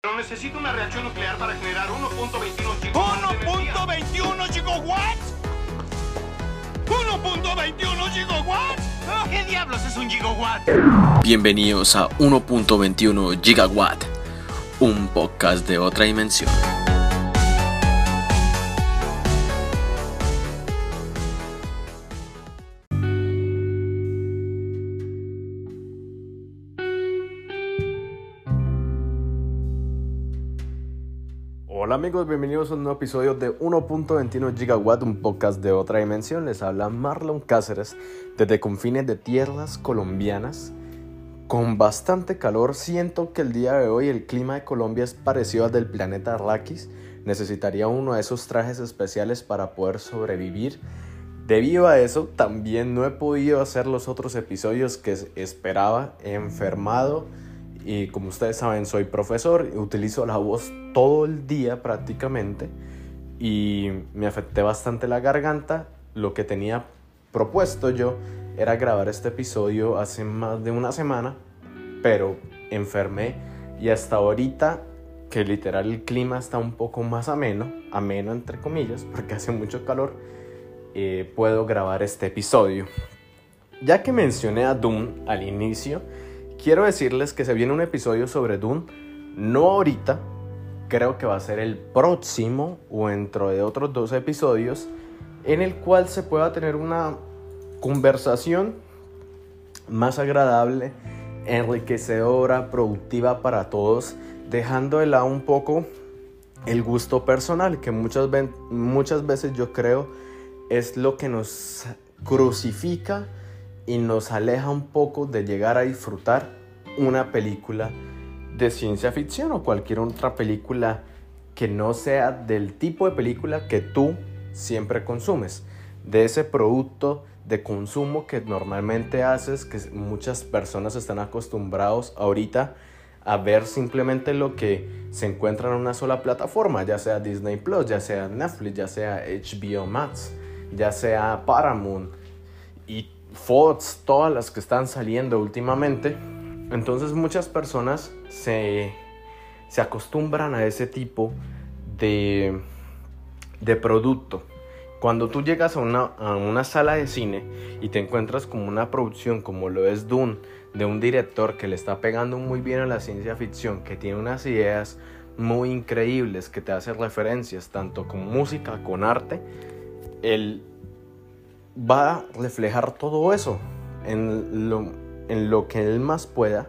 Pero necesito una reacción nuclear para generar 1.21 gigawatts. ¿1.21 gigawatts? ¿1.21 gigawatts? ¿Qué diablos es un gigawatt? Bienvenidos a 1.21 gigawatt, un podcast de otra dimensión. Hola amigos, bienvenidos a un nuevo episodio de 1.21 Gigawatt, un podcast de otra dimensión. Les habla Marlon Cáceres desde confines de tierras colombianas. Con bastante calor, siento que el día de hoy el clima de Colombia es parecido al del planeta Arrakis. Necesitaría uno de esos trajes especiales para poder sobrevivir. Debido a eso, también no he podido hacer los otros episodios que esperaba, enfermado. Y como ustedes saben, soy profesor, utilizo la voz todo el día prácticamente y me afecté bastante la garganta. Lo que tenía propuesto yo era grabar este episodio hace más de una semana, pero enfermé y hasta ahorita que literal el clima está un poco más ameno entre comillas, porque hace mucho calor, puedo grabar este episodio. Ya que mencioné a Doom al inicio, quiero decirles que se viene un episodio sobre Dune, no ahorita, creo que va a ser el próximo o dentro de otros 12 episodios, en el cual se pueda tener una conversación más agradable, enriquecedora, productiva para todos, dejando de lado un poco el gusto personal, que muchas veces yo creo es lo que nos crucifica y nos aleja un poco de llegar a disfrutar una película de ciencia ficción o cualquier otra película que no sea del tipo de película que tú siempre consumes, de ese producto de consumo que normalmente haces, que muchas personas están acostumbrados ahorita a ver simplemente lo que se encuentra en una sola plataforma, ya sea Disney Plus, ya sea Netflix, ya sea HBO Max, ya sea Paramount y Fox, todas las que están saliendo últimamente. Entonces muchas personas se acostumbran a ese tipo de producto. Cuando tú llegas a una sala de cine y te encuentras con una producción como lo es Dune, de un director que le está pegando muy bien a la ciencia ficción, que tiene unas ideas muy increíbles, que te hace referencias tanto con música, con arte, el va a reflejar todo eso en lo que él más pueda,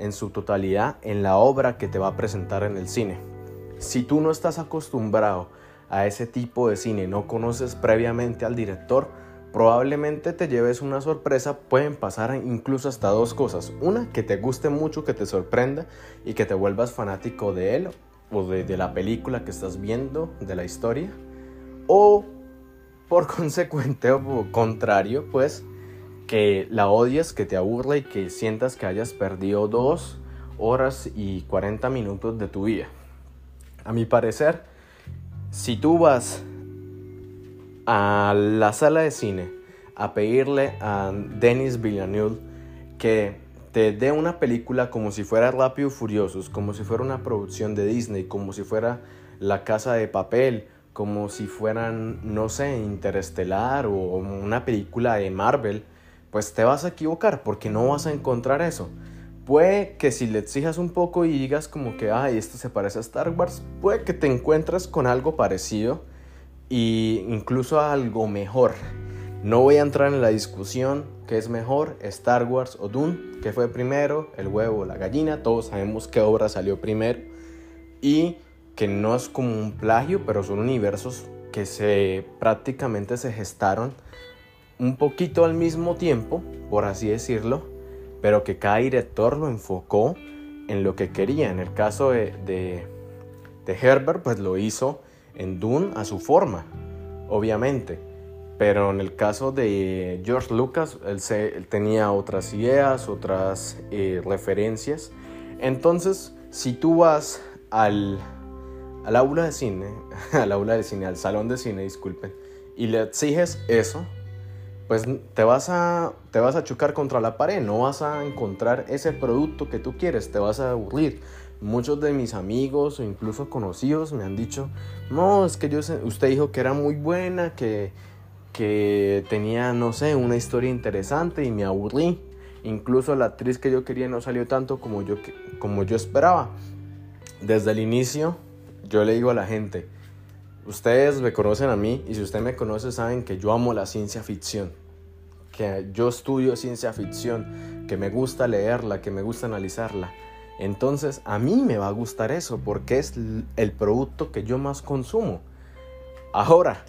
en su totalidad, en la obra que te va a presentar en el cine. Si tú no estás acostumbrado a ese tipo de cine, no conoces previamente al director, probablemente te lleves una sorpresa. Pueden pasar incluso hasta dos cosas: una, que te guste mucho, que te sorprenda y que te vuelvas fanático de él o de la película que estás viendo, de la historia, o por consecuente o contrario, pues que la odies, que te aburra y que sientas que hayas perdido 2 horas y 40 minutos de tu vida. A mi parecer, si tú vas a la sala de cine a pedirle a Denis Villeneuve que te dé una película como si fuera Rápido y Furioso, como si fuera una producción de Disney, como si fuera La Casa de Papel, como si fueran, no sé, Interestelar o una película de Marvel, pues te vas a equivocar porque no vas a encontrar eso. Puede que si le exijas un poco y digas como que, ay, esto se parece a Star Wars, puede que te encuentres con algo parecido e incluso algo mejor. No voy a entrar en la discusión qué es mejor, Star Wars o Dune, qué fue primero, el huevo o la gallina, todos sabemos qué obra salió primero, y que no es como un plagio, pero son universos que prácticamente se gestaron un poquito al mismo tiempo, por así decirlo, pero que cada director lo enfocó en lo que quería. En el caso de Herbert, pues lo hizo en Dune a su forma, obviamente, pero en el caso de George Lucas, él tenía otras ideas, otras referencias. Entonces, si tú vas al salón de cine, disculpen, y le exiges eso, pues te vas a chocar contra la pared, no vas a encontrar ese producto que tú quieres, te vas a aburrir, Muchos de mis amigos o incluso conocidos me han dicho, no, es que usted dijo que era muy buena, que tenía, no sé, una historia interesante y me aburrí. Incluso la actriz que yo quería no salió tanto como yo esperaba. Desde el inicio yo le digo a la gente, ustedes me conocen a mí y si usted me conoce saben que yo amo la ciencia ficción, que yo estudio ciencia ficción, que me gusta leerla, que me gusta analizarla. Entonces a mí me va a gustar eso porque es el producto que yo más consumo. Ahora,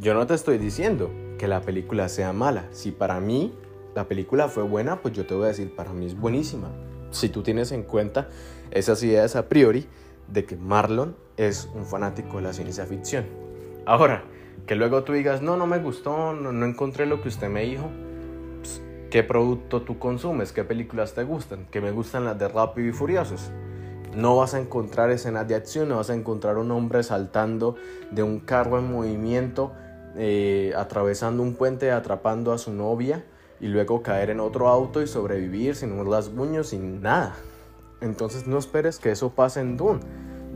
yo no te estoy diciendo que la película sea mala. Si para mí la película fue buena, pues yo te voy a decir, para mí es buenísima. Si tú tienes en cuenta esas ideas a priori de que Marlon es un fanático de la ciencia ficción. Ahora, que luego tú digas, no me gustó, no encontré lo que usted me dijo. Pues, ¿qué producto tú consumes? ¿Qué películas te gustan? Que me gustan las de Rápido y Furiosos. No vas a encontrar escenas de acción, no vas a encontrar un hombre saltando de un carro en movimiento, atravesando un puente, atrapando a su novia y luego caer en otro auto y sobrevivir sin un rasguño, sin nada. Entonces no esperes que eso pase en Dune.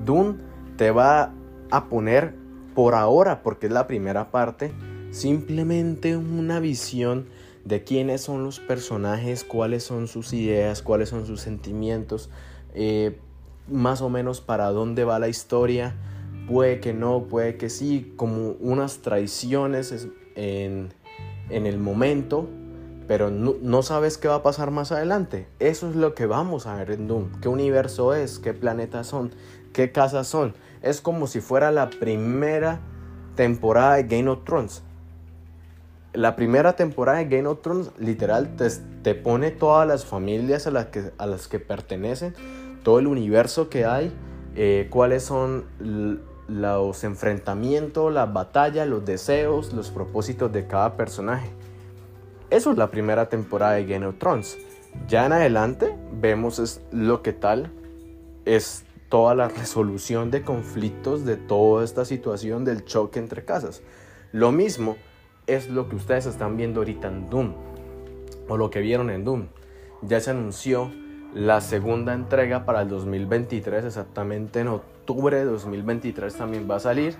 Dune te va a poner, por ahora, porque es la primera parte, simplemente una visión de quiénes son los personajes, cuáles son sus ideas, cuáles son sus sentimientos, más o menos para dónde va la historia, puede que no, puede que sí, como unas traiciones en el momento, pero no sabes qué va a pasar más adelante. Eso es lo que vamos a ver en Doom, qué universo es, qué planetas son, qué casas son. Es como si fuera la primera temporada de Game of Thrones. La primera temporada de Game of Thrones literal te pone todas las familias a las que pertenecen, todo el universo que hay, cuáles son los enfrentamientos, las batallas, los deseos, los propósitos de cada personaje. Eso es la primera temporada de Game of Thrones. Ya en adelante vemos lo que tal es toda la resolución de conflictos, de toda esta situación del choque entre casas. Lo mismo es lo que ustedes están viendo ahorita en Doom, o lo que vieron en Doom. Ya se anunció la segunda entrega para el 2023, exactamente en octubre de 2023 también va a salir,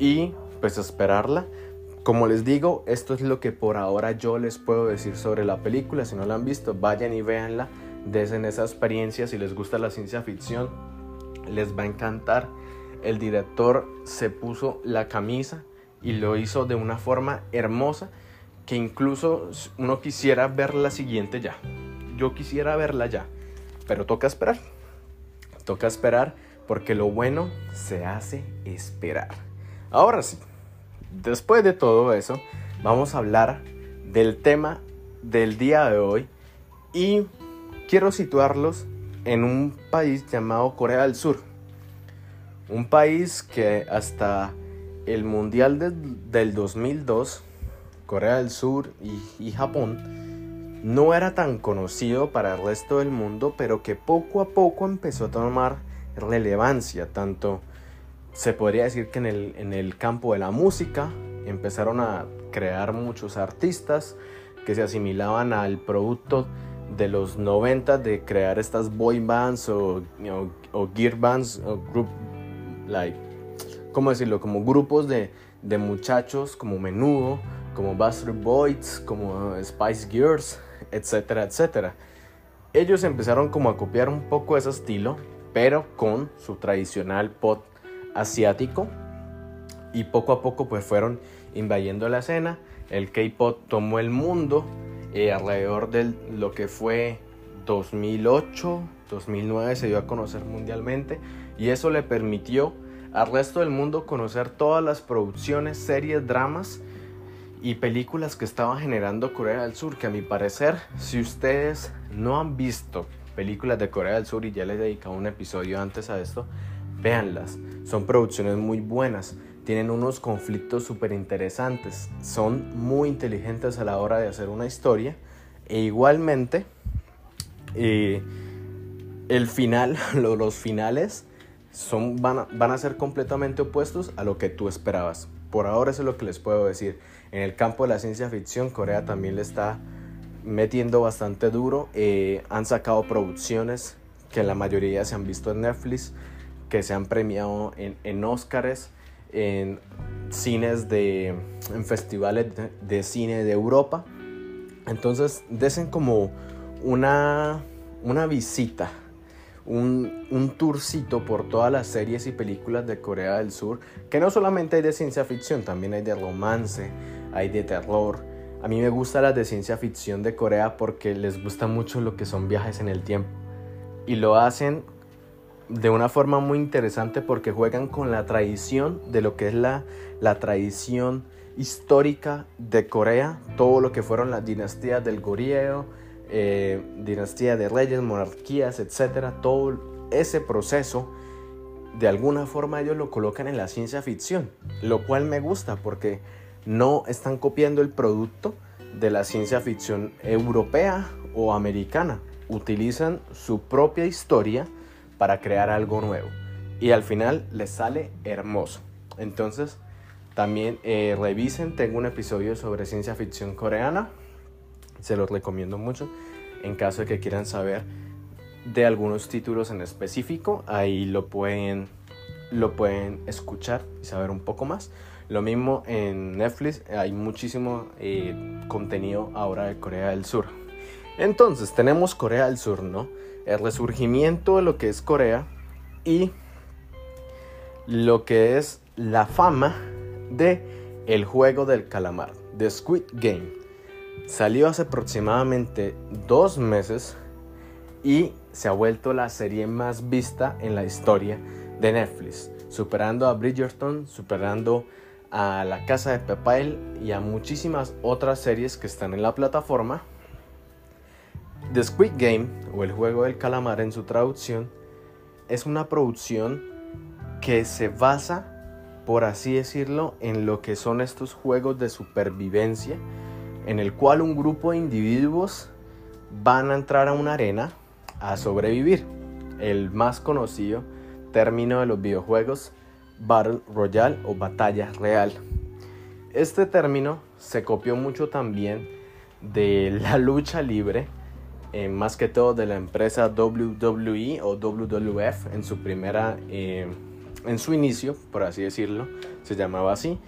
y pues esperarla. Como les digo, esto es lo que por ahora yo les puedo decir sobre la película. Si no la han visto, vayan y véanla, desen esa experiencia. Si les gusta la ciencia ficción, les va a encantar. El director se puso la camisa y lo hizo de una forma hermosa que incluso uno quisiera ver la siguiente ya. Yo quisiera verla ya, pero toca esperar. Toca esperar porque lo bueno se hace esperar. Ahora sí, después de todo eso, vamos a hablar del tema del día de hoy y quiero situarlos en un país llamado Corea del Sur. Un país que hasta el Mundial del 2002, Corea del Sur y Japón, no era tan conocido para el resto del mundo, pero que poco a poco empezó a tomar relevancia. Tanto se podría decir que en el campo de la música empezaron a crear muchos artistas que se asimilaban al producto de los 90, de crear estas boy bands o gear bands o group, like, ¿cómo decirlo? Como grupos de muchachos como Menudo, como Backstreet Boys, como Spice Girls, etcétera, etcétera. Ellos empezaron como a copiar un poco ese estilo, pero con su tradicional pop asiático, y poco a poco pues fueron invadiendo la escena. El K-pop tomó el mundo alrededor de lo que fue 2008, 2009 se dio a conocer mundialmente, y eso le permitió al resto del mundo conocer todas las producciones, series, dramas y películas que estaba generando Corea del Sur, que a mi parecer, si ustedes no han visto películas de Corea del Sur, y ya les he dedicado un episodio antes a esto, véanlas, son producciones muy buenas, tienen unos conflictos súper interesantes, son muy inteligentes a la hora de hacer una historia, e igualmente el final, los finales van a ser completamente opuestos a lo que tú esperabas. Por ahora eso es lo que les puedo decir. En el campo de la ciencia ficción, Corea también le está metiendo bastante duro, han sacado producciones que la mayoría se han visto en Netflix, que se han premiado en Óscares, en cines en festivales de cine de Europa. Entonces desen como una visita, un tourcito por todas las series y películas de Corea del Sur, que no solamente hay de ciencia ficción, también hay de romance, hay de terror. A mí me gustan las de ciencia ficción de Corea porque les gusta mucho lo que son viajes en el tiempo, y lo hacen de una forma muy interesante porque juegan con la tradición de lo que es la tradición histórica de Corea, todo lo que fueron las dinastías del Goryeo, dinastía de reyes, monarquías, etcétera. Todo ese proceso de alguna forma ellos lo colocan en la ciencia ficción, lo cual me gusta porque no están copiando el producto de la ciencia ficción europea o americana, utilizan su propia historia para crear algo nuevo, y al final les sale hermoso. Entonces también revisen, tengo un episodio sobre ciencia ficción coreana, se los recomiendo mucho en caso de que quieran saber de algunos títulos en específico. Ahí lo pueden escuchar y saber un poco más. Lo mismo en Netflix, hay muchísimo contenido ahora de Corea del Sur. Entonces tenemos Corea del Sur, ¿no? El resurgimiento de lo que es Corea y lo que es la fama de El Juego del Calamar, The Squid Game. Salió hace aproximadamente 2 meses y se ha vuelto la serie más vista en la historia de Netflix, superando a Bridgerton, superando a La Casa de Papel y a muchísimas otras series que están en la plataforma. The Squid Game, o El Juego del Calamar en su traducción, es una producción que se basa, por así decirlo, en lo que son estos juegos de supervivencia, en el cual un grupo de individuos van a entrar a una arena a sobrevivir. El más conocido término de los videojuegos, Battle Royale o batalla real. Este término se copió mucho también de la lucha libre, más que todo de la empresa WWE o WWF en su inicio, por así decirlo, se llamaba así.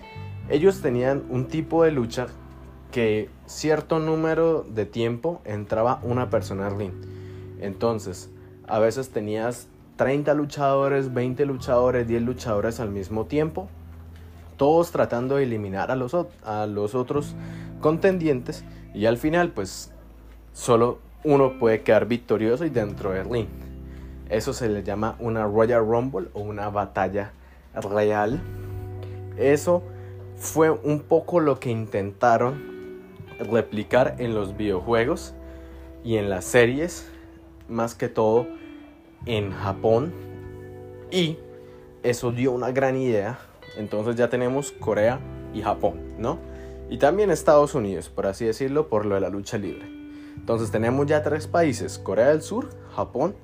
Ellos tenían un tipo de lucha que cierto número de tiempo entraba una persona al ring. Entonces, a veces tenías 30 luchadores, 20 luchadores, 10 luchadores al mismo tiempo, todos tratando de eliminar a los otros contendientes, y al final pues solo uno puede quedar victorioso y dentro del ring. Eso se le llama una Royal Rumble o una batalla real. Eso fue un poco lo que intentaron replicar en los videojuegos y en las series, más que todo en Japón, y eso dio una gran idea. Entonces ya tenemos Corea y Japón, ¿no? Y también Estados Unidos, por así decirlo, por lo de la lucha libre. Entonces tenemos ya 3 países, Corea del Sur, Japón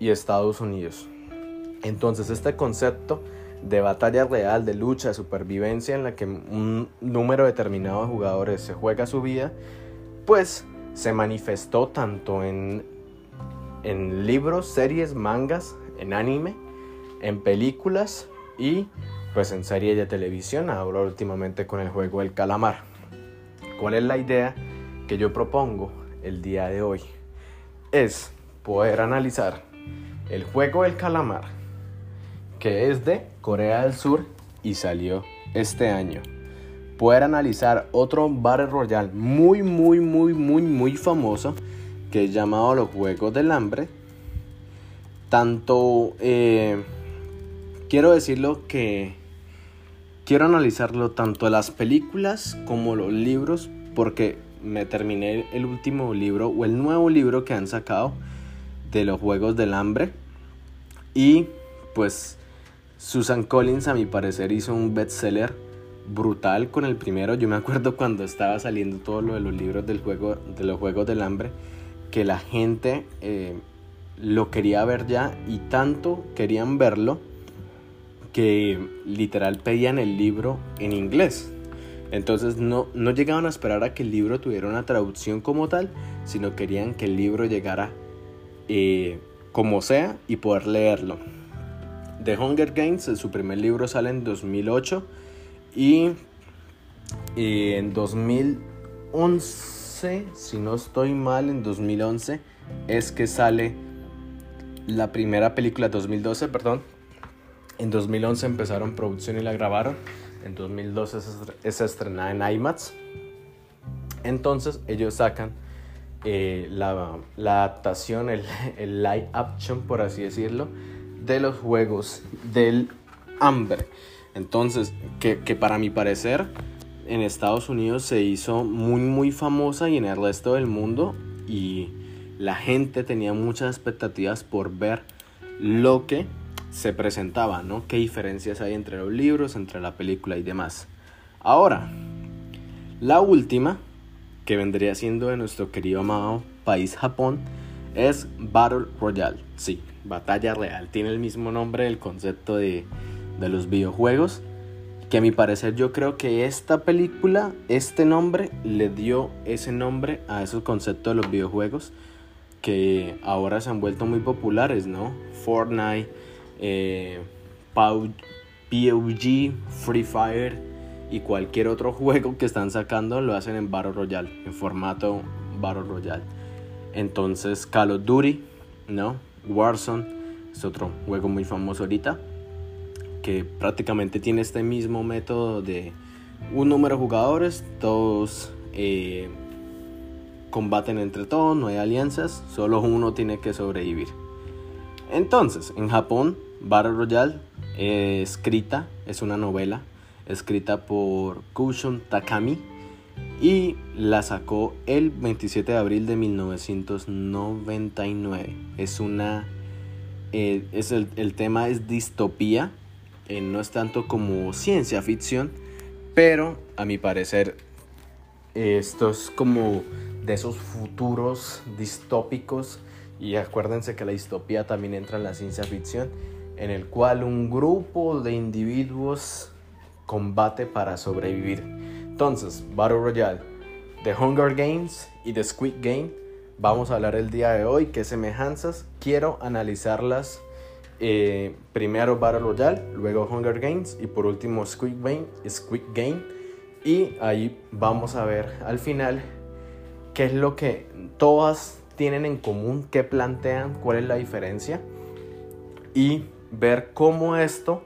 y Estados Unidos. Entonces este concepto de batalla real, de lucha, de supervivencia, en la que un número determinado de jugadores se juega su vida, pues se manifestó tanto en libros, series, mangas, en anime, en películas y pues en series de televisión, ahora últimamente con El Juego del Calamar. ¿Cuál es la idea que yo propongo el día de hoy? Es poder analizar El Juego del Calamar, que es de Corea del Sur y salió este año. Poder analizar otro Battle Royale muy, muy, muy, muy, muy famoso, que es llamado Los Juegos del Hambre. Quiero analizarlo tanto las películas como los libros, porque me terminé el último libro o el nuevo libro que han sacado de Los Juegos del Hambre, y pues Susan Collins, a mi parecer, hizo un bestseller brutal con el primero. Yo me acuerdo cuando estaba saliendo todo lo de los libros de Los Juegos del Hambre, que la gente lo quería ver ya, y tanto querían verlo que literal pedían el libro en inglés. Entonces no llegaban a esperar a que el libro tuviera una traducción como tal, sino querían que el libro llegara como sea y poder leerlo. The Hunger Games, su primer libro, sale en 2008 y en 2011, si no estoy mal, en 2011 es que sale la primera película, 2012, perdón. En 2011 empezaron producción y la grabaron. En 2012 es estrenada en IMAX. Entonces ellos sacan la adaptación, el live action, por así decirlo, de los Juegos del Hambre. Entonces, que para mi parecer en Estados Unidos se hizo muy muy famosa y en el resto del mundo, y la gente tenía muchas expectativas por ver lo que se presentaba, ¿no? Qué diferencias hay entre los libros, entre la película y demás. Ahora, la última, que vendría siendo de nuestro querido amado país Japón, es Battle Royale. Sí, batalla real. Tiene el mismo nombre del concepto de los videojuegos, que a mi parecer yo creo que esta película, este nombre, le dio ese nombre a esos conceptos de los videojuegos que ahora se han vuelto muy populares, ¿no? Fortnite, PUBG, Free Fire y cualquier otro juego que están sacando lo hacen en Battle Royale, en formato Battle Royale. Entonces Call of Duty, ¿no? Warzone es otro juego muy famoso ahorita, que prácticamente tiene este mismo método de un número de jugadores, todos combaten entre todos, no hay alianzas, solo uno tiene que sobrevivir. Entonces, en Japón, Battle Royale es una novela escrita por Koushun Takami y la sacó el 27 de abril de 1999. El tema es distopía, no es tanto como ciencia ficción, pero a mi parecer esto es como de esos futuros distópicos, y acuérdense que la distopía también entra en la ciencia ficción, en el cual un grupo de individuos combate para sobrevivir. Entonces, Battle Royale, The Hunger Games y The Squid Game, vamos a hablar el día de hoy. ¿Qué semejanzas? Quiero analizarlas. Primero Battle Royale, luego Hunger Games y por último Squid Game. Y ahí vamos a ver al final qué es lo que todas tienen en común, qué plantean, cuál es la diferencia, y ver cómo esto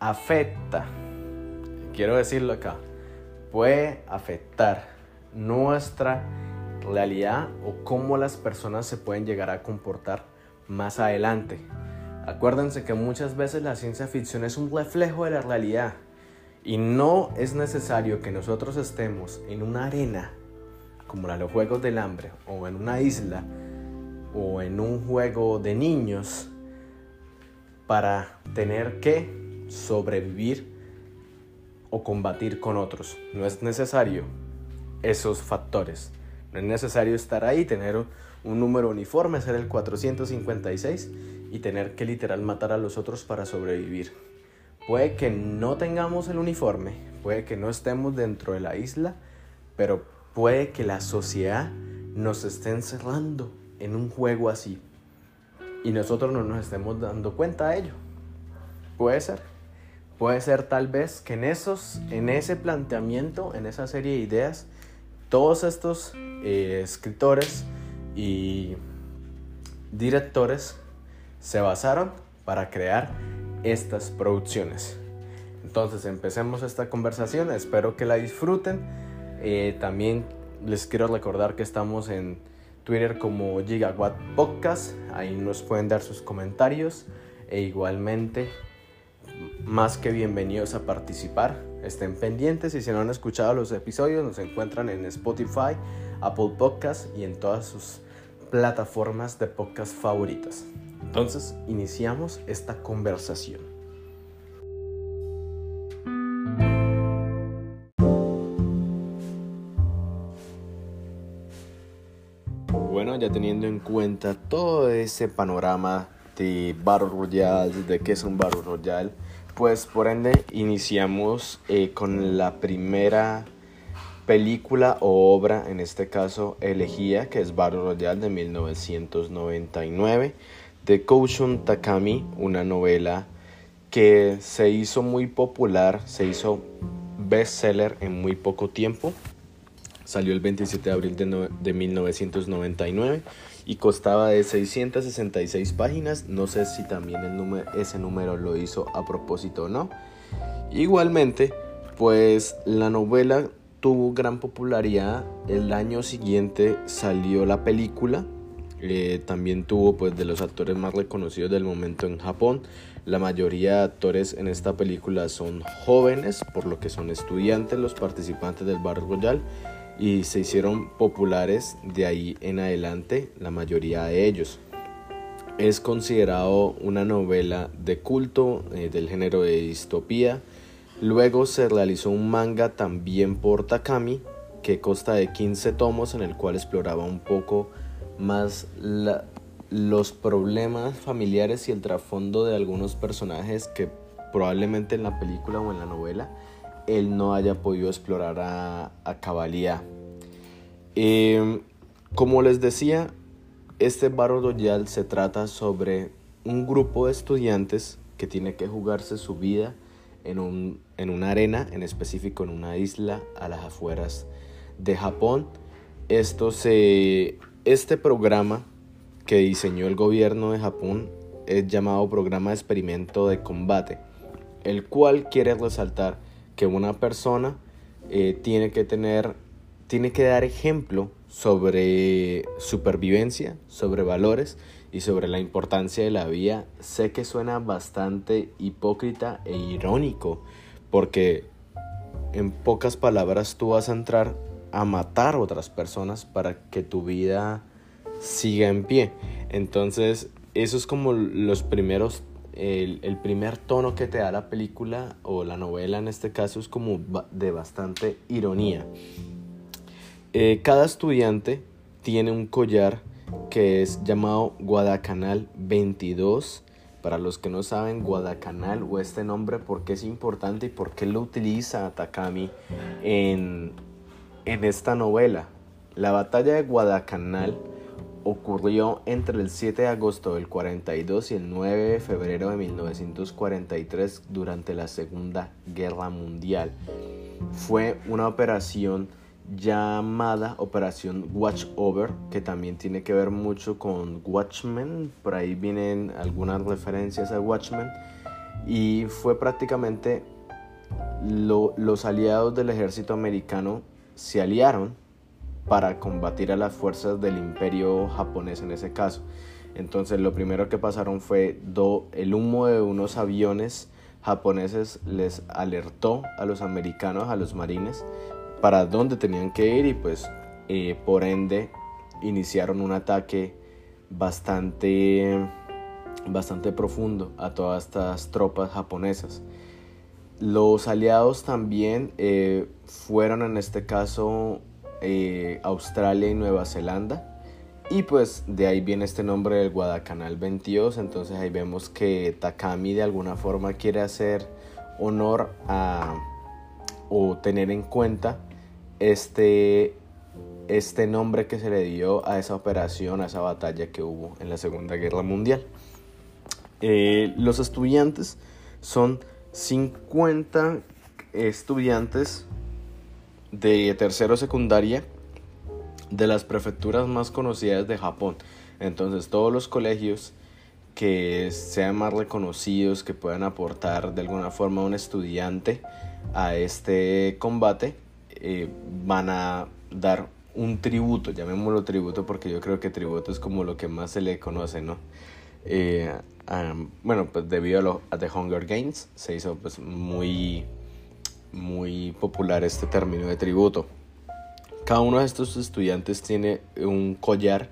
afecta. Quiero decirlo acá, puede afectar nuestra realidad o cómo las personas se pueden llegar a comportar más adelante. Acuérdense que muchas veces la ciencia ficción es un reflejo de la realidad, y no es necesario que nosotros estemos en una arena como la de los Juegos del Hambre, o en una isla, o en un juego de niños, para tener que sobrevivir o combatir con otros. No es necesario esos factores. No es necesario estar ahí, tener un número uniforme, ser el 456 y tener que literal matar a los otros para sobrevivir. Puede que no tengamos el uniforme, puede que no estemos dentro de la isla, pero puede que la sociedad nos esté encerrando en un juego así y nosotros no nos estemos dando cuenta de ello. Puede ser. Puede ser tal vez que en ese planteamiento, en esa serie de ideas, todos estos escritores y directores se basaron para crear estas producciones. Entonces empecemos esta conversación, espero que la disfruten. También les quiero recordar que estamos en Twitter como Gigawatt Podcast, ahí nos pueden dar sus comentarios e igualmente... Más que bienvenidos a participar. Estén pendientes y si no han escuchado los episodios, nos encuentran en Spotify, Apple Podcasts y en todas sus plataformas de podcast favoritas. Entonces, iniciamos esta conversación. Bueno, ya teniendo en cuenta todo ese panorama de Battle Royale, de qué es un Battle Royale, pues por ende iniciamos con la primera película o obra, en este caso elegía, que es Battle Royale de 1999. de Koushun Takami, una novela que se hizo muy popular, se hizo bestseller en muy poco tiempo. Salió el 27 de abril de 1999 y costaba de 666 páginas. No sé si también ese número lo hizo a propósito o no. Igualmente, pues la novela tuvo gran popularidad. El año siguiente salió la película. También tuvo, pues, de los actores más reconocidos del momento en Japón. La mayoría de actores en esta película son jóvenes, por lo que son estudiantes, los participantes del Battle Royale, y se hicieron populares de ahí en adelante la mayoría de ellos. Es considerado una novela de culto del género de distopía. Luego se realizó un manga también por Takami, que consta de 15 tomos, en el cual exploraba un poco más los problemas familiares y el trasfondo de algunos personajes que probablemente en la película o en la novela él no haya podido explorar a cabalidad. Como les decía, este Battle Royale se trata sobre un grupo de estudiantes que tiene que jugarse su vida en una arena, en específico en una isla a las afueras de Japón. Este programa que diseñó el gobierno de Japón es llamado Programa de Experimento de Combate, el cual quiere resaltar que una persona tiene que dar ejemplo sobre supervivencia, sobre valores y sobre la importancia de la vida. Sé que suena bastante hipócrita e irónico, porque en pocas palabras tú vas a entrar a matar otras personas para que tu vida siga en pie. Entonces eso es como el primer tono que te da la película o la novela, en este caso es como de bastante ironía. Cada estudiante tiene un collar que es llamado Guadalcanal 22. Para los que no saben, Guadalcanal o este nombre, ¿por qué es importante y por qué lo utiliza Takami en esta novela? La batalla de Guadalcanal ocurrió entre el 7 de agosto del 42 y el 9 de febrero de 1943 durante la Segunda Guerra Mundial. Fue una operación llamada Operación Watchover, que también tiene que ver mucho con Watchmen. Por ahí vienen algunas referencias a Watchmen. Y fue prácticamente los aliados del ejército americano se aliaron para combatir a las fuerzas del imperio japonés en ese caso. Entonces lo primero que pasaron fue el humo de unos aviones japoneses les alertó a los americanos, a los marines, para dónde tenían que ir, y pues por ende iniciaron un ataque bastante profundo a todas estas tropas japonesas. Los aliados también fueron en este caso Australia y Nueva Zelanda, y pues de ahí viene este nombre del Guadalcanal 22. Entonces ahí vemos que Takami de alguna forma quiere hacer honor a o tener en cuenta este nombre que se le dio a esa operación, a esa batalla que hubo en la Segunda Guerra Mundial. Los estudiantes son 50 estudiantes de tercero secundaria de las prefecturas más conocidas de Japón. Entonces todos los colegios que sean más reconocidos, que puedan aportar de alguna forma a un estudiante a este combate, van a dar un tributo, llamémoslo tributo porque yo creo que tributo es como lo que más se le conoce, ¿no? Bueno, pues debido a The Hunger Games se hizo pues muy popular este término de tributo. Cada uno de estos estudiantes tiene un collar.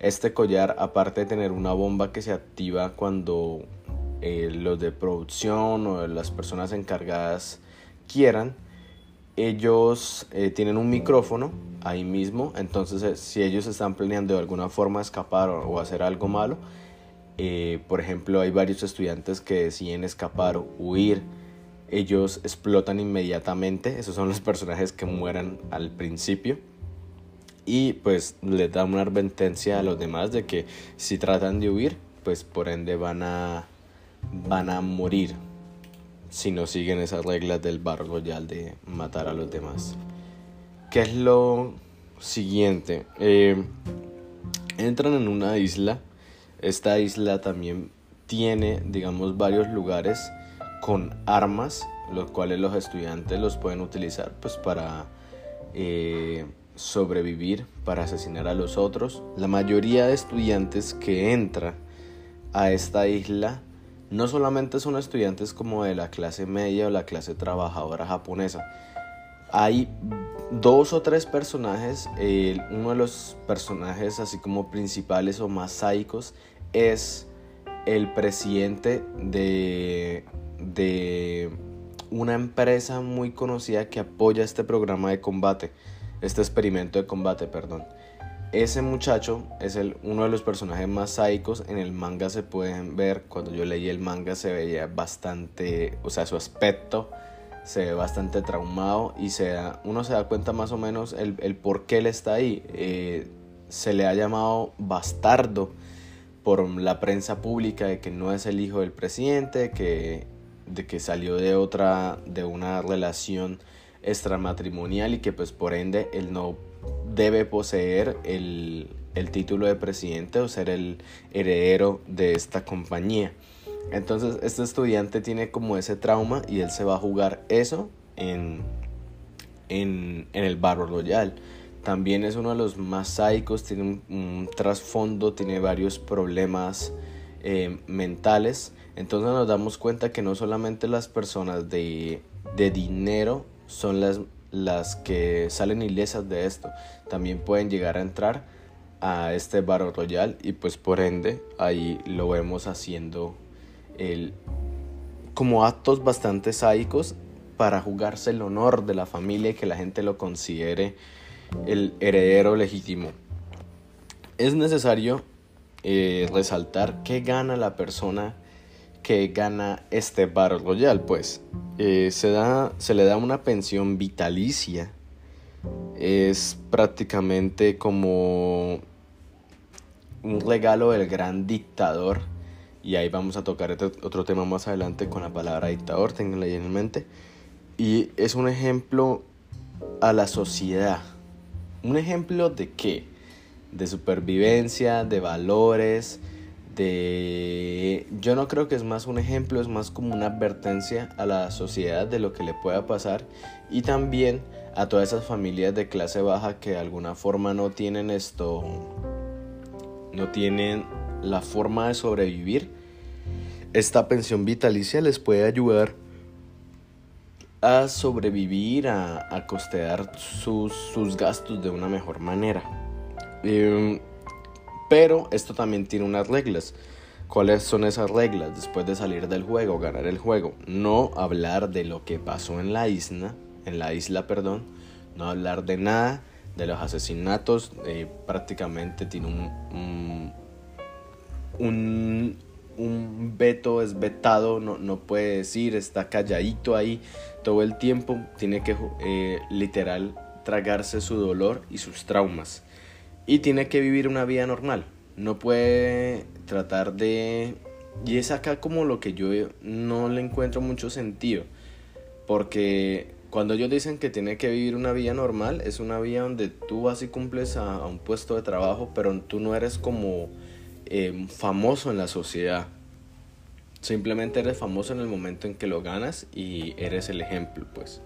Este collar, aparte de tener una bomba que se activa cuando los de producción o las personas encargadas quieran, ellos tienen un micrófono ahí mismo. Entonces si ellos están planeando de alguna forma escapar o hacer algo malo, por ejemplo, hay varios estudiantes que deciden escapar o huir, ellos explotan inmediatamente. Esos son los personajes que mueran al principio, y pues les da una advertencia a los demás de que si tratan de huir, pues por ende van a morir si no siguen esas reglas del Battle Royale de matar a los demás. ¿Qué es lo siguiente? Entran en una isla. Esta isla también tiene, digamos, varios lugares con armas, los cuales los estudiantes los pueden utilizar pues para sobrevivir, para asesinar a los otros. La mayoría de estudiantes que entra a esta isla no solamente son estudiantes como de la clase media o la clase trabajadora japonesa. Hay dos o tres personajes. Uno de los personajes así como principales o más sádicos es el presidente de una empresa muy conocida que apoya este programa de combate, este experimento de combate, perdón. Ese muchacho es uno de los personajes más sádicos. En el manga se pueden ver, cuando yo leí el manga se veía bastante, o sea, su aspecto se ve bastante traumado y uno se da cuenta más o menos el por qué él está ahí. Se le ha llamado bastardo por la prensa pública, de que no es el hijo del presidente, de que salió de una relación extramatrimonial y que pues por ende él no debe poseer el título de presidente o ser el heredero de esta compañía. Entonces este estudiante tiene como ese trauma y él se va a jugar eso en el Battle Royale. También es uno de los más sádicos, tiene un trasfondo, tiene varios problemas mentales. Entonces nos damos cuenta que no solamente las personas de dinero son las que salen ilesas de esto, también pueden llegar a entrar a este Battle Royale y pues por ende ahí lo vemos haciendo como actos bastante sádicos para jugarse el honor de la familia y que la gente lo considere el heredero legítimo. Es necesario resaltar qué gana la persona que gana este Battle Royale. Pues se le da una pensión vitalicia. Es prácticamente como un regalo del gran dictador. Y ahí vamos a tocar otro tema más adelante con la palabra dictador, ténganla en mente. Y es un ejemplo a la sociedad. ¿Un ejemplo de qué? De supervivencia, de valores, de... Yo no creo que es más un ejemplo, es más como una advertencia a la sociedad de lo que le pueda pasar. Y también a todas esas familias de clase baja que de alguna forma no tienen la forma de sobrevivir. Esta pensión vitalicia les puede ayudar a sobrevivir, a costear sus gastos de una mejor manera. Pero esto también tiene unas reglas. ¿Cuáles son esas reglas? Después de salir del juego, ganar el juego, no hablar de lo que pasó en la isla, no hablar de nada, de los asesinatos. Prácticamente tiene un veto, es vetado, no puede decir, está calladito ahí todo el tiempo. Tiene que literal tragarse su dolor y sus traumas, y tiene que vivir una vida normal. No puede tratar de... Y es acá como lo que yo no le encuentro mucho sentido, porque cuando ellos dicen que tiene que vivir una vida normal, es una vida donde tú vas y cumples a un puesto de trabajo, pero tú no eres como famoso en la sociedad. Simplemente eres famoso en el momento en que lo ganas y eres el ejemplo, pues.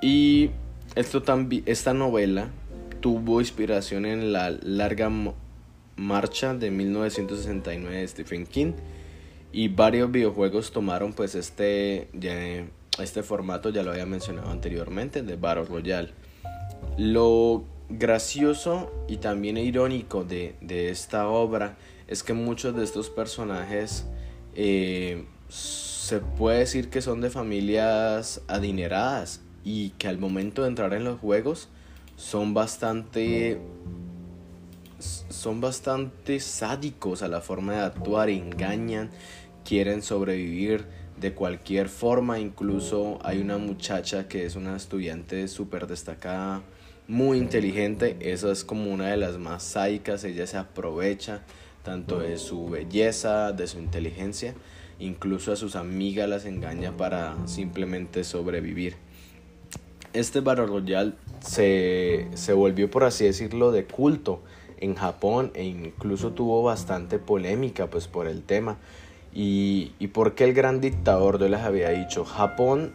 Y esta novela tuvo inspiración en la larga marcha de 1969 de Stephen King, y varios videojuegos tomaron pues este formato, ya lo había mencionado anteriormente, de Battle Royale. Lo gracioso y también irónico de esta obra es que muchos de estos personajes se puede decir que son de familias adineradas y que al momento de entrar en los juegos son bastante sádicos a la forma de actuar, engañan, quieren sobrevivir de cualquier forma. Incluso hay una muchacha que es una estudiante súper destacada, muy inteligente, esa es como una de las más sádicas. Ella se aprovecha tanto de su belleza, de su inteligencia, incluso a sus amigas las engaña para simplemente sobrevivir. Este Battle Royale se volvió, por así decirlo, de culto en Japón e incluso tuvo bastante polémica pues por el tema. Y porque el gran dictador, yo les había dicho, Japón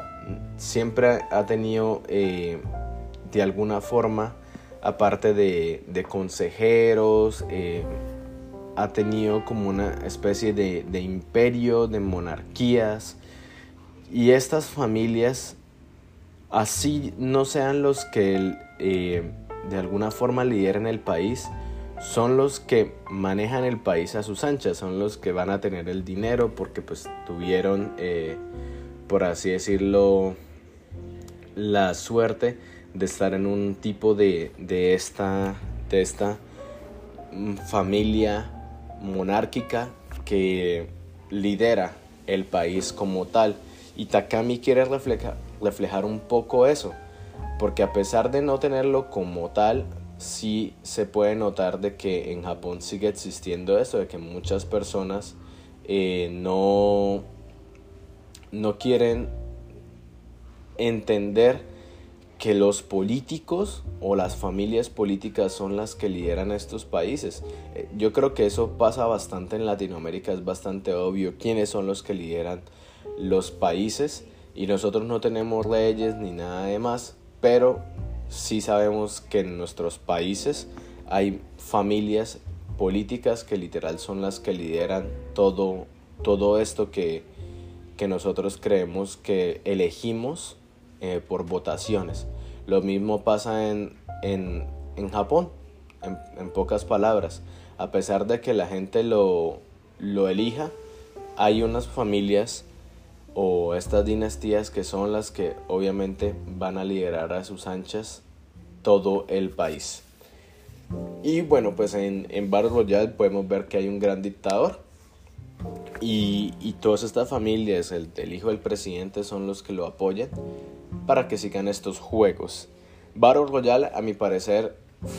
siempre ha tenido de alguna forma, aparte de consejeros, ha tenido como una especie de imperio, de monarquías, y estas familias, así no sean los que de alguna forma lideren el país, son los que manejan el país a sus anchas, son los que van a tener el dinero porque pues tuvieron, por así decirlo, la suerte de estar en un tipo de esta familia monárquica que lidera el país como tal. Y Takami quiere reflejar un poco eso, porque a pesar de no tenerlo como tal, sí se puede notar de que en Japón sigue existiendo eso, de que muchas personas no quieren entender que los políticos o las familias políticas son las que lideran estos países. Yo creo que eso pasa bastante en Latinoamérica, es bastante obvio quiénes son los que lideran los países, y nosotros no tenemos leyes ni nada de más, pero sí sabemos que en nuestros países hay familias políticas que literal son las que lideran todo esto que nosotros creemos que elegimos por votaciones. Lo mismo pasa en Japón, en pocas palabras. A pesar de que la gente lo elija, hay unas familias o estas dinastías que son las que obviamente van a liderar a sus anchas todo el país. Y bueno, pues en Battle Royale podemos ver que hay un gran dictador y todas estas familias, el hijo del presidente, son los que lo apoyan para que sigan estos juegos. Battle Royale, a mi parecer,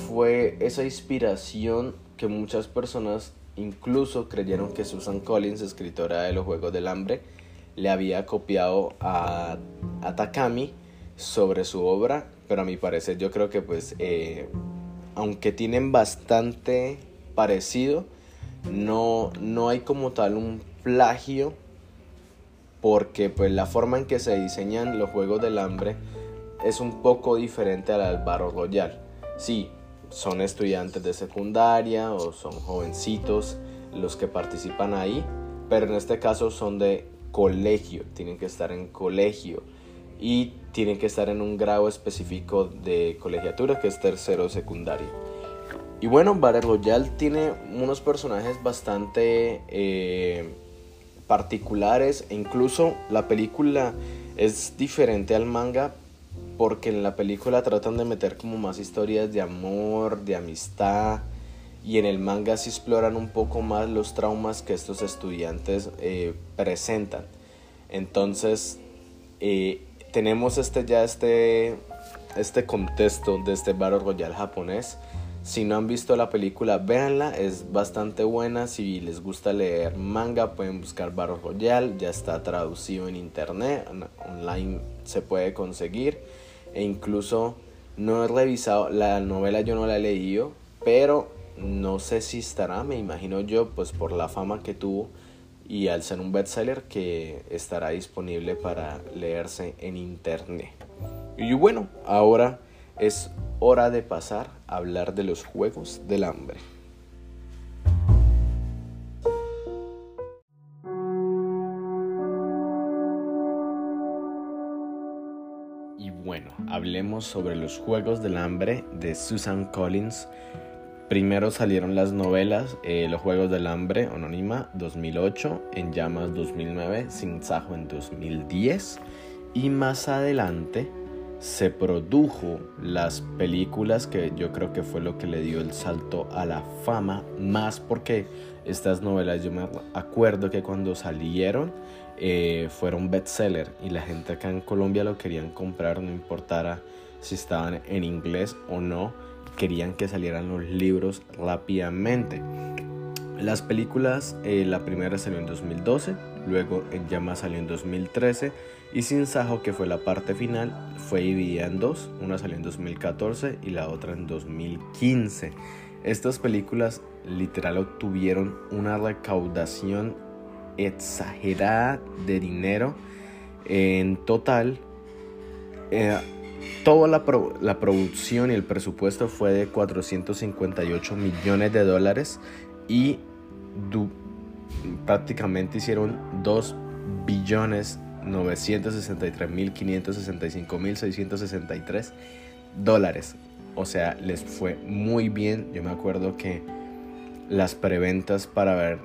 fue esa inspiración que muchas personas incluso creyeron que Susan Collins, escritora de Los Juegos del Hambre, le había copiado a Takami sobre su obra, pero a mi parecer yo creo que pues aunque tienen bastante parecido, no hay como tal un plagio, porque pues la forma en que se diseñan los Juegos del Hambre es un poco diferente a la del Battle Royale. Sí, son estudiantes de secundaria o son jovencitos los que participan ahí, pero en este caso son de colegio, tienen que estar en colegio y tienen que estar en un grado específico de colegiatura, que es tercero o secundario. Y bueno, Battle Royale tiene unos personajes bastante particulares, e incluso la película es diferente al manga, porque en la película tratan de meter como más historias de amor, de amistad, y en el manga se exploran un poco más los traumas que estos estudiantes presentan. Entonces tenemos este contexto de este Battle Royale japonés. Si no han visto la película, véanla, es bastante buena. Si les gusta leer manga, pueden buscar Battle Royale, ya está traducido en internet, online se puede conseguir. E incluso no he revisado, la novela yo no la he leído, pero no sé si estará, me imagino yo, pues por la fama que tuvo y al ser un bestseller, que estará disponible para leerse en internet. Y bueno, ahora es hora de pasar a hablar de los Juegos del Hambre. Y bueno, hablemos sobre los Juegos del Hambre de Susan Collins. Primero salieron las novelas Los Juegos del Hambre, Anónima 2008, En Llamas 2009, Sin Sajo en 2010, y más adelante se produjo las películas, que yo creo que fue lo que le dio el salto a la fama, más porque estas novelas, yo me acuerdo que cuando salieron fueron bestseller y la gente acá en Colombia lo querían comprar, no importara si estaban en inglés o no. querían que salieran los libros rápidamente. Las películas, la primera salió en 2012, luego En Llamas salió en 2013 y Sin Sajo, que fue la parte final, fue dividida en dos, una salió en 2014 y la otra en 2015. Estas películas literal obtuvieron una recaudación exagerada de dinero. En total, toda la producción y el presupuesto fue de 458 millones de dólares y prácticamente hicieron 2.963.565.663 dólares. O sea, les fue muy bien. Yo me acuerdo que las preventas para ver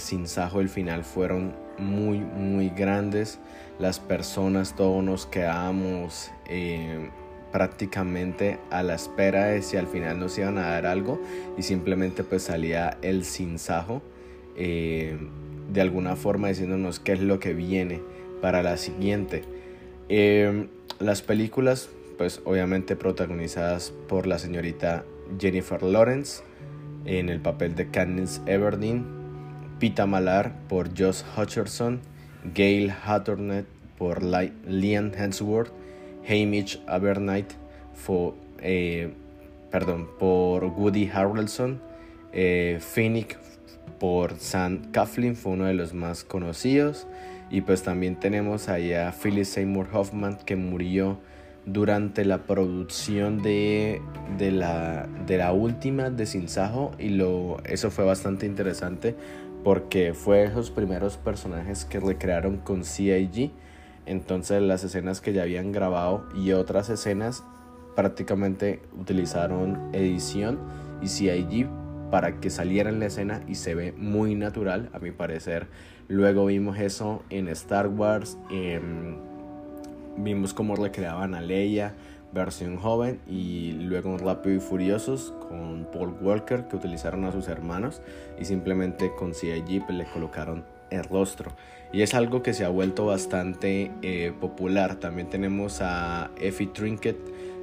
Sin Sajo el final fueron muy, muy grandes. Las personas, todos nos quedamos prácticamente a la espera de si al final nos iban a dar algo, y simplemente pues salía el Sin Sajo de alguna forma diciéndonos qué es lo que viene para la siguiente. Las películas pues obviamente protagonizadas por la señorita Jennifer Lawrence en el papel de Katniss Everdeen, Peeta Mellark por Josh Hutcherson, Gail Hawthorne por Liam Hemsworth, Haymitch Abernathy por Woody Harrelson, Finnick por Sam Claflin, fue uno de los más conocidos, y pues también tenemos ahí a Philip Seymour Hoffman, que murió durante la producción de la última de Sin Sajo, y eso fue bastante interesante porque fue esos primeros personajes que recrearon con CGI. Entonces las escenas que ya habían grabado y otras escenas prácticamente utilizaron edición y CGI para que saliera en la escena y se ve muy natural a mi parecer. Luego vimos eso en Star Wars, vimos cómo recreaban a Leia versión joven, y luego en Rápido y Furiosos con Paul Walker, que utilizaron a sus hermanos y simplemente con CGI pues le colocaron el rostro, y es algo que se ha vuelto bastante popular. También tenemos a Effie Trinket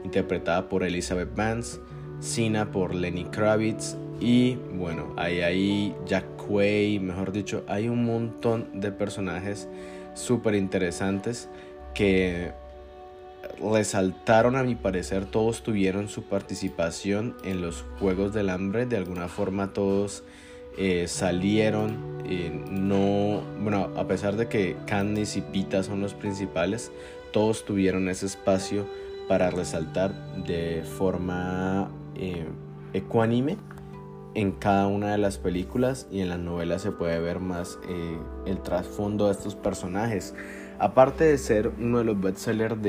interpretada por Elizabeth Vance, Sina por Lenny Kravitz, y bueno, ahí Jack Quaid, mejor dicho, hay un montón de personajes súper interesantes que resaltaron a mi parecer. Todos tuvieron su participación en los Juegos del Hambre, de alguna forma todos salieron, a pesar de que Katniss y Peeta son los principales, todos tuvieron ese espacio para resaltar de forma ecuánime en cada una de las películas, y en las novelas se puede ver más el trasfondo de estos personajes. Aparte de ser uno de los bestsellers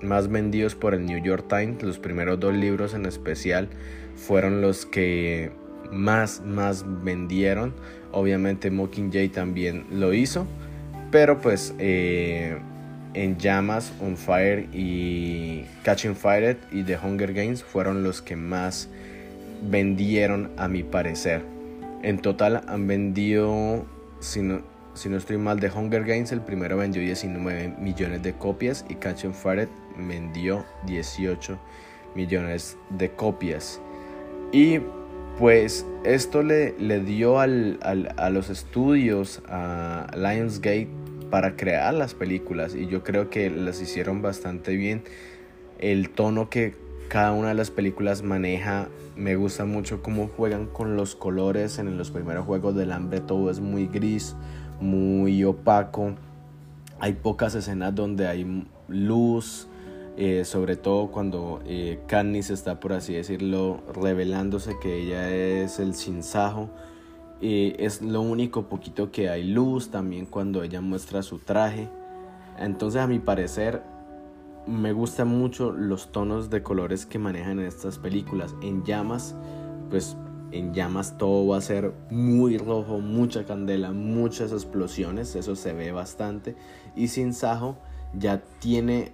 más vendidos por el New York Times, los primeros dos libros en especial fueron los que más vendieron. Obviamente Mockingjay también lo hizo, pero pues En Llamas, On Fire y Catching Fire y The Hunger Games fueron los que más vendieron a mi parecer. En total han vendido, si no estoy mal, The Hunger Games el primero vendió 19 millones de copias y Catching Fire vendió 18 millones de copias. Y pues esto le dio a los estudios, a Lionsgate, para crear las películas, y yo creo que las hicieron bastante bien. El tono que cada una de las películas maneja, me gusta mucho cómo juegan con los colores. En los primeros Juegos del Hambre todo es muy gris, muy opaco, hay pocas escenas donde hay luz. Sobre todo cuando Katniss está, por así decirlo, revelándose que ella es el Sin Sajo, es lo único poquito que hay luz. También cuando ella muestra su traje. Entonces a mi parecer me gustan mucho los tonos de colores que manejan en estas películas. En Llamas, pues en Llamas todo va a ser muy rojo, mucha candela, muchas explosiones, eso se ve bastante. Y Sin Sajo ya tiene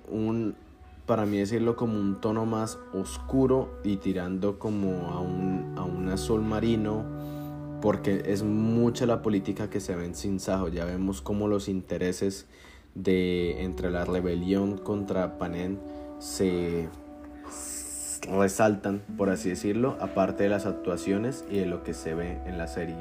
para mí decirlo, como un tono más oscuro y tirando como a un azul marino, porque es mucha la política que se ve en Sin Sajo. Ya vemos cómo los intereses entre la rebelión contra Panem se resaltan, por así decirlo, aparte de las actuaciones y de lo que se ve en la serie.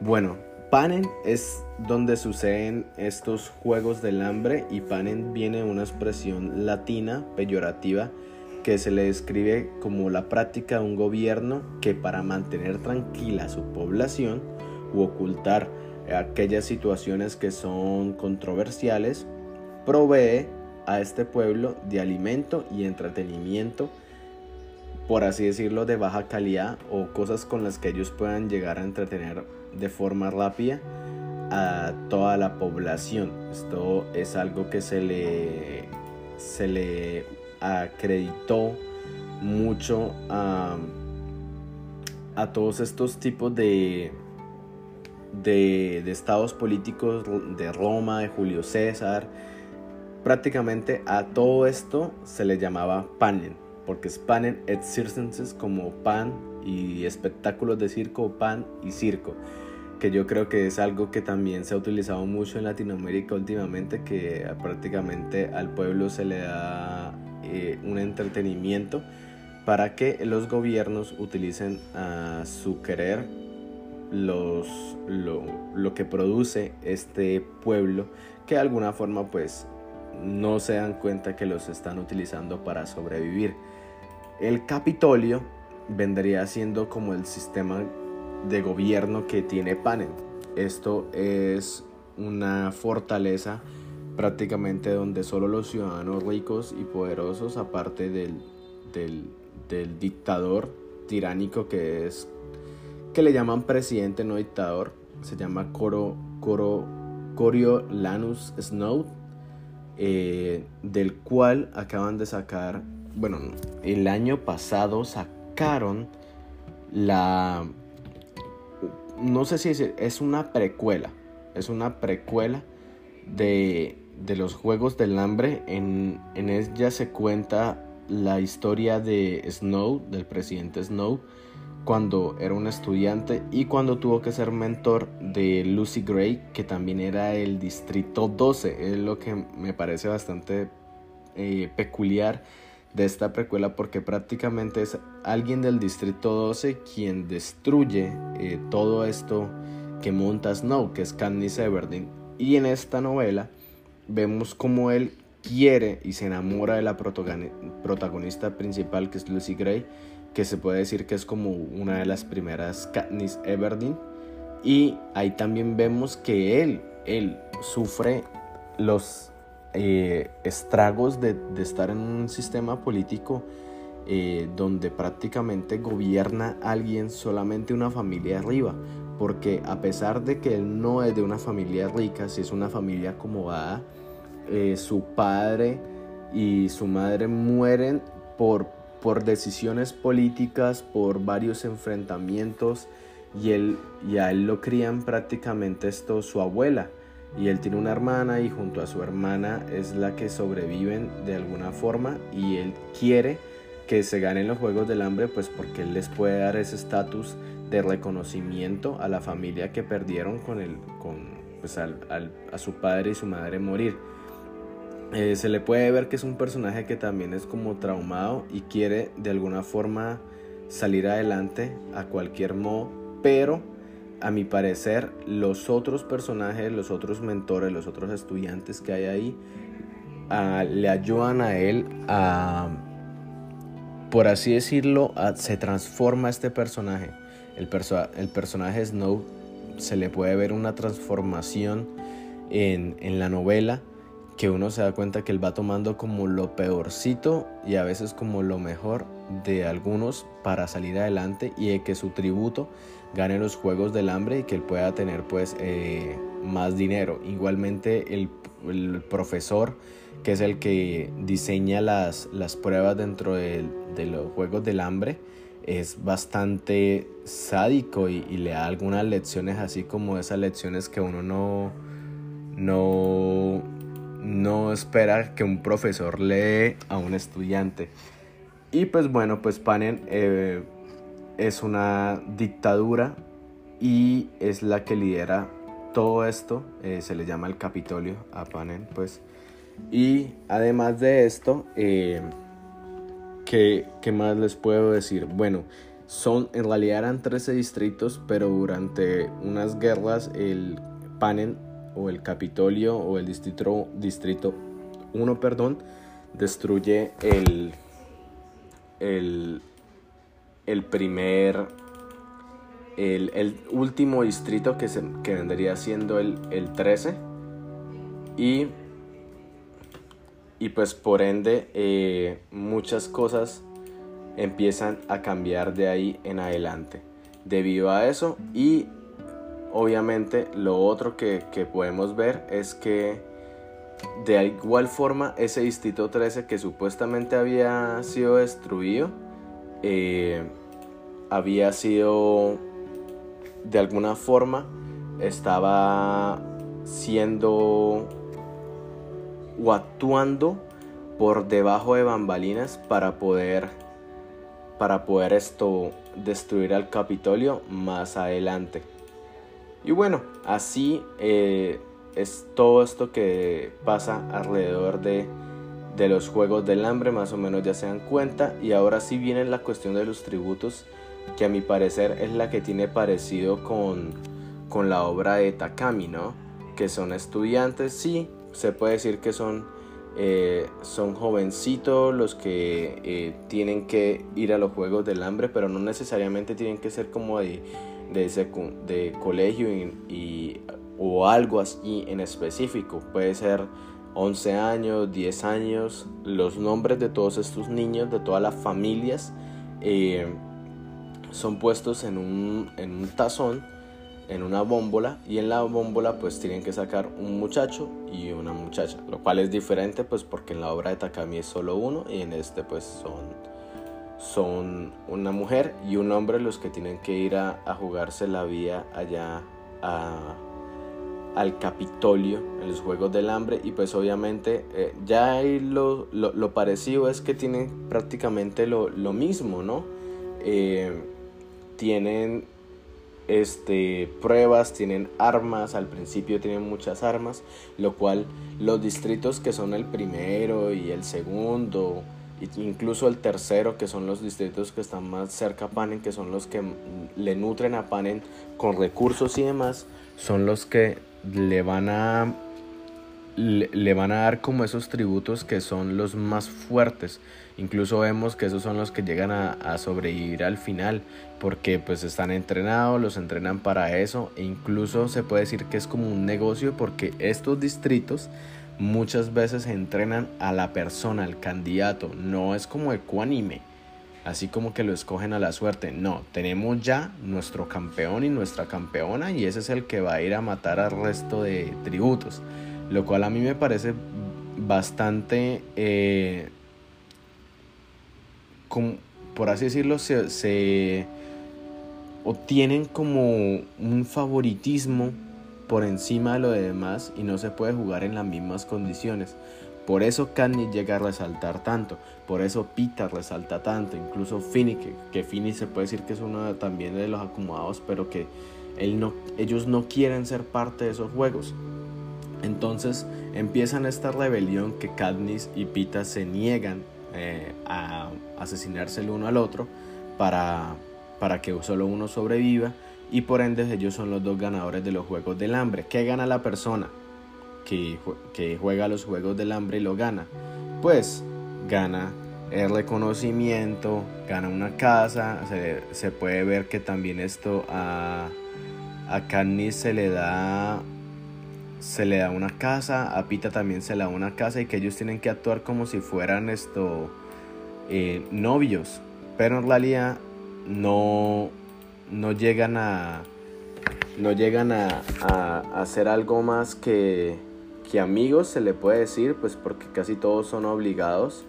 Bueno, Panem es donde suceden estos juegos del hambre, y Panem viene de una expresión latina peyorativa que se le describe como la práctica de un gobierno que, para mantener tranquila a su población u ocultar aquellas situaciones que son controversiales, provee a este pueblo de alimento y entretenimiento, por así decirlo, de baja calidad, o cosas con las que ellos puedan llegar a entretener de forma rápida a toda la población. Esto es algo que se le acreditó mucho a todos estos tipos de estados políticos, de Roma, de Julio César. Prácticamente a todo esto se le llamaba Panem, porque es Panem et Circenses, como pan y espectáculos de circo, pan y circo, que yo creo que es algo que también se ha utilizado mucho en Latinoamérica últimamente, que prácticamente al pueblo se le da un entretenimiento para que los gobiernos utilicen a su querer lo que produce este pueblo, que de alguna forma pues no se dan cuenta que los están utilizando para sobrevivir. El Capitolio vendría siendo como el sistema de gobierno que tiene Panem. Esto es una fortaleza prácticamente donde solo los ciudadanos ricos y poderosos, aparte del dictador tiránico que le llaman presidente, no dictador, se llama Coriolanus Snow, del cual acaban de sacar, bueno, el año pasado sacaron no sé si es una precuela de los Juegos del Hambre. En ella se cuenta la historia de Snow, del presidente Snow, cuando era un estudiante y cuando tuvo que ser mentor de Lucy Gray, que también era el Distrito 12. Es lo que me parece bastante peculiar de esta precuela, porque prácticamente es alguien del Distrito 12 quien destruye todo esto que monta Snow, que es Katniss Everdeen. Y en esta novela vemos cómo él quiere y se enamora de la protagonista principal, que es Lucy Gray, que se puede decir que es como una de las primeras Katniss Everdeen. Y ahí también vemos que él sufre los estragos de estar en un sistema político donde prácticamente gobierna alguien, solamente una familia arriba, porque a pesar de que él no es de una familia rica, si es una familia acomodada, su padre y su madre mueren por decisiones políticas, por varios enfrentamientos, y a él lo crían prácticamente su abuela, y él tiene una hermana, y junto a su hermana es la que sobreviven de alguna forma, y él quiere que se ganen los Juegos del Hambre, pues porque él les puede dar ese estatus de reconocimiento a la familia que perdieron a su padre y su madre morir. Se le puede ver que es un personaje que también es como traumado y quiere de alguna forma salir adelante a cualquier modo, pero a mi parecer los otros personajes, los otros mentores, los otros estudiantes que hay ahí le ayudan a él a, por así decirlo, se transforma este personaje. El personaje Snow se le puede ver una transformación en la novela, que uno se da cuenta que él va tomando como lo peorcito y a veces como lo mejor de algunos para salir adelante y de que su tributo gane los Juegos del Hambre y que él pueda tener pues más dinero. Igualmente el profesor, que es el que diseña las pruebas dentro de los Juegos del Hambre, es bastante sádico y le da algunas lecciones, así como esas lecciones que uno no espera que un profesor le dé a un estudiante. Y pues bueno, pues Panem es una dictadura y es la que lidera todo esto. Se le llama el Capitolio a Panem, pues. Y además de esto, ¿Qué más les puedo decir? Bueno, en realidad eran 13 distritos, pero durante unas guerras el Panem o el Capitolio o el Distrito 1 destruye el último distrito que vendría siendo el 13 y pues por ende muchas cosas empiezan a cambiar de ahí en adelante debido a eso. Y obviamente lo otro que podemos ver es que de igual forma ese distrito 13 que supuestamente había sido destruido había sido de alguna forma estaba siendo o actuando por debajo de bambalinas para poder destruir al Capitolio más adelante. Y bueno, así es todo esto que pasa alrededor de los Juegos del Hambre, más o menos ya se dan cuenta. Y ahora sí viene la cuestión de los tributos, que a mi parecer es la que tiene parecido con la obra de Takami, ¿no? Que son estudiantes, sí, se puede decir que son jovencitos los que tienen que ir a los Juegos del Hambre, pero no necesariamente tienen que ser como de colegio o algo así en específico. Puede ser 11 años, 10 años, los nombres de todos estos niños, de todas las familias, son puestos en un tazón, en una bómbola, y en la bómbola pues tienen que sacar un muchacho y una muchacha, lo cual es diferente pues porque en la obra de Takami es solo uno y en este pues son una mujer y un hombre los que tienen que ir a jugarse la vida allá al Capitolio en los Juegos del Hambre. Y pues obviamente ya ahí lo parecido es que tienen prácticamente lo mismo, ¿no? Tienen pruebas, tienen armas, al principio tienen muchas armas, lo cual los distritos que son el primero y el segundo, incluso el tercero, que son los distritos que están más cerca a Panem, que son los que le nutren a Panem con recursos y demás, son los que le van a dar como esos tributos que son los más fuertes. Incluso vemos que esos son los que llegan a sobrevivir al final, porque pues están entrenados, los entrenan para eso, e incluso se puede decir que es como un negocio, porque estos distritos muchas veces entrenan a la persona, al candidato. No es como ecuánime, así como que lo escogen a la suerte. No, tenemos ya nuestro campeón y nuestra campeona, y ese es el que va a ir a matar al resto de tributos, lo cual a mí me parece bastante, por así decirlo, se obtienen como un favoritismo por encima de lo demás, y no se puede jugar en las mismas condiciones. Por eso Katniss llega a resaltar tanto, por eso Peeta resalta tanto, incluso Finnick, que Finnick se puede decir que es uno también de los acomodados, pero que ellos no quieren ser parte de esos juegos. Entonces empiezan esta rebelión que Katniss y Peeta se niegan a asesinarse el uno al otro para que solo uno sobreviva, y por ende ellos son los dos ganadores de los Juegos del Hambre. ¿Qué gana la persona que juega los Juegos del Hambre y lo gana? Pues gana el reconocimiento, gana una casa. Se puede ver que también esto a Katniss se le da una casa, a Peeta también se le da una casa, y que ellos tienen que actuar como si fueran novios, pero en realidad no llegan a hacer algo más que amigos, se le puede decir, pues porque casi todos son obligados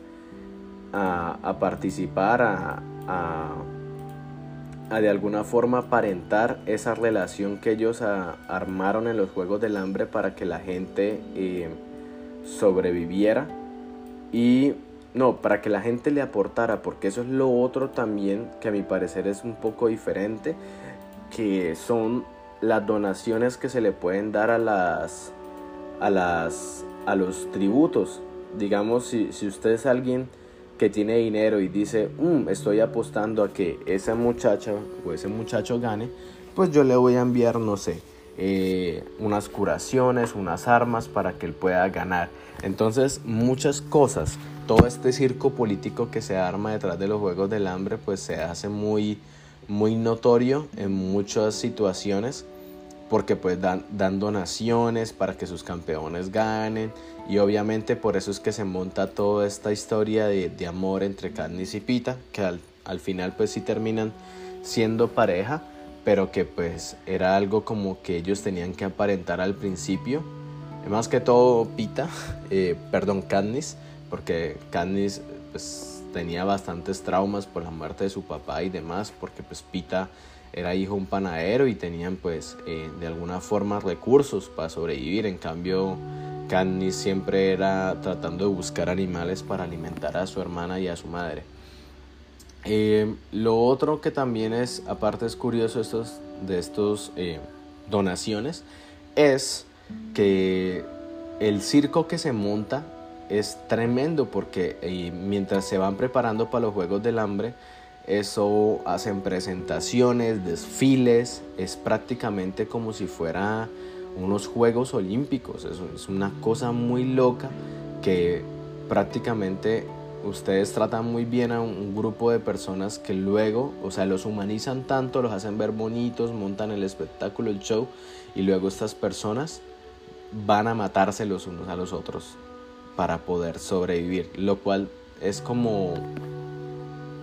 a participar, a de alguna forma aparentar esa relación que ellos armaron en los Juegos del Hambre para que la gente sobreviviera, y no, para que la gente le aportara, porque eso es lo otro también que a mi parecer es un poco diferente, que son las donaciones que se le pueden dar a los tributos. Digamos, si usted es alguien que tiene dinero y dice, estoy apostando a que esa muchacha o ese muchacho gane, pues yo le voy a enviar, no sé, unas curaciones, unas armas para que él pueda ganar. Entonces, muchas cosas, todo este circo político que se arma detrás de los Juegos del Hambre, pues se hace muy, muy notorio en muchas situaciones, porque pues dan donaciones para que sus campeones ganen, y obviamente por eso es que se monta toda esta historia de amor entre Katniss y Peeta, que al final pues sí terminan siendo pareja, pero que pues era algo como que ellos tenían que aparentar al principio, más que todo Katniss, porque Katniss pues tenía bastantes traumas por la muerte de su papá y demás, porque pues Peeta era hijo de un panadero y tenían pues de alguna forma recursos para sobrevivir. En cambio, Katniss siempre era tratando de buscar animales para alimentar a su hermana y a su madre. Lo otro que también es, aparte es curioso de estos donaciones, es que el circo que se monta es tremendo, porque mientras se van preparando para los Juegos del Hambre, eso hacen presentaciones, desfiles, es prácticamente como si fuera unos Juegos Olímpicos. Es una cosa muy loca que prácticamente ustedes tratan muy bien a un grupo de personas que luego, o sea, los humanizan tanto, los hacen ver bonitos, montan el espectáculo, el show, y luego estas personas van a matarse los unos a los otros para poder sobrevivir, lo cual es como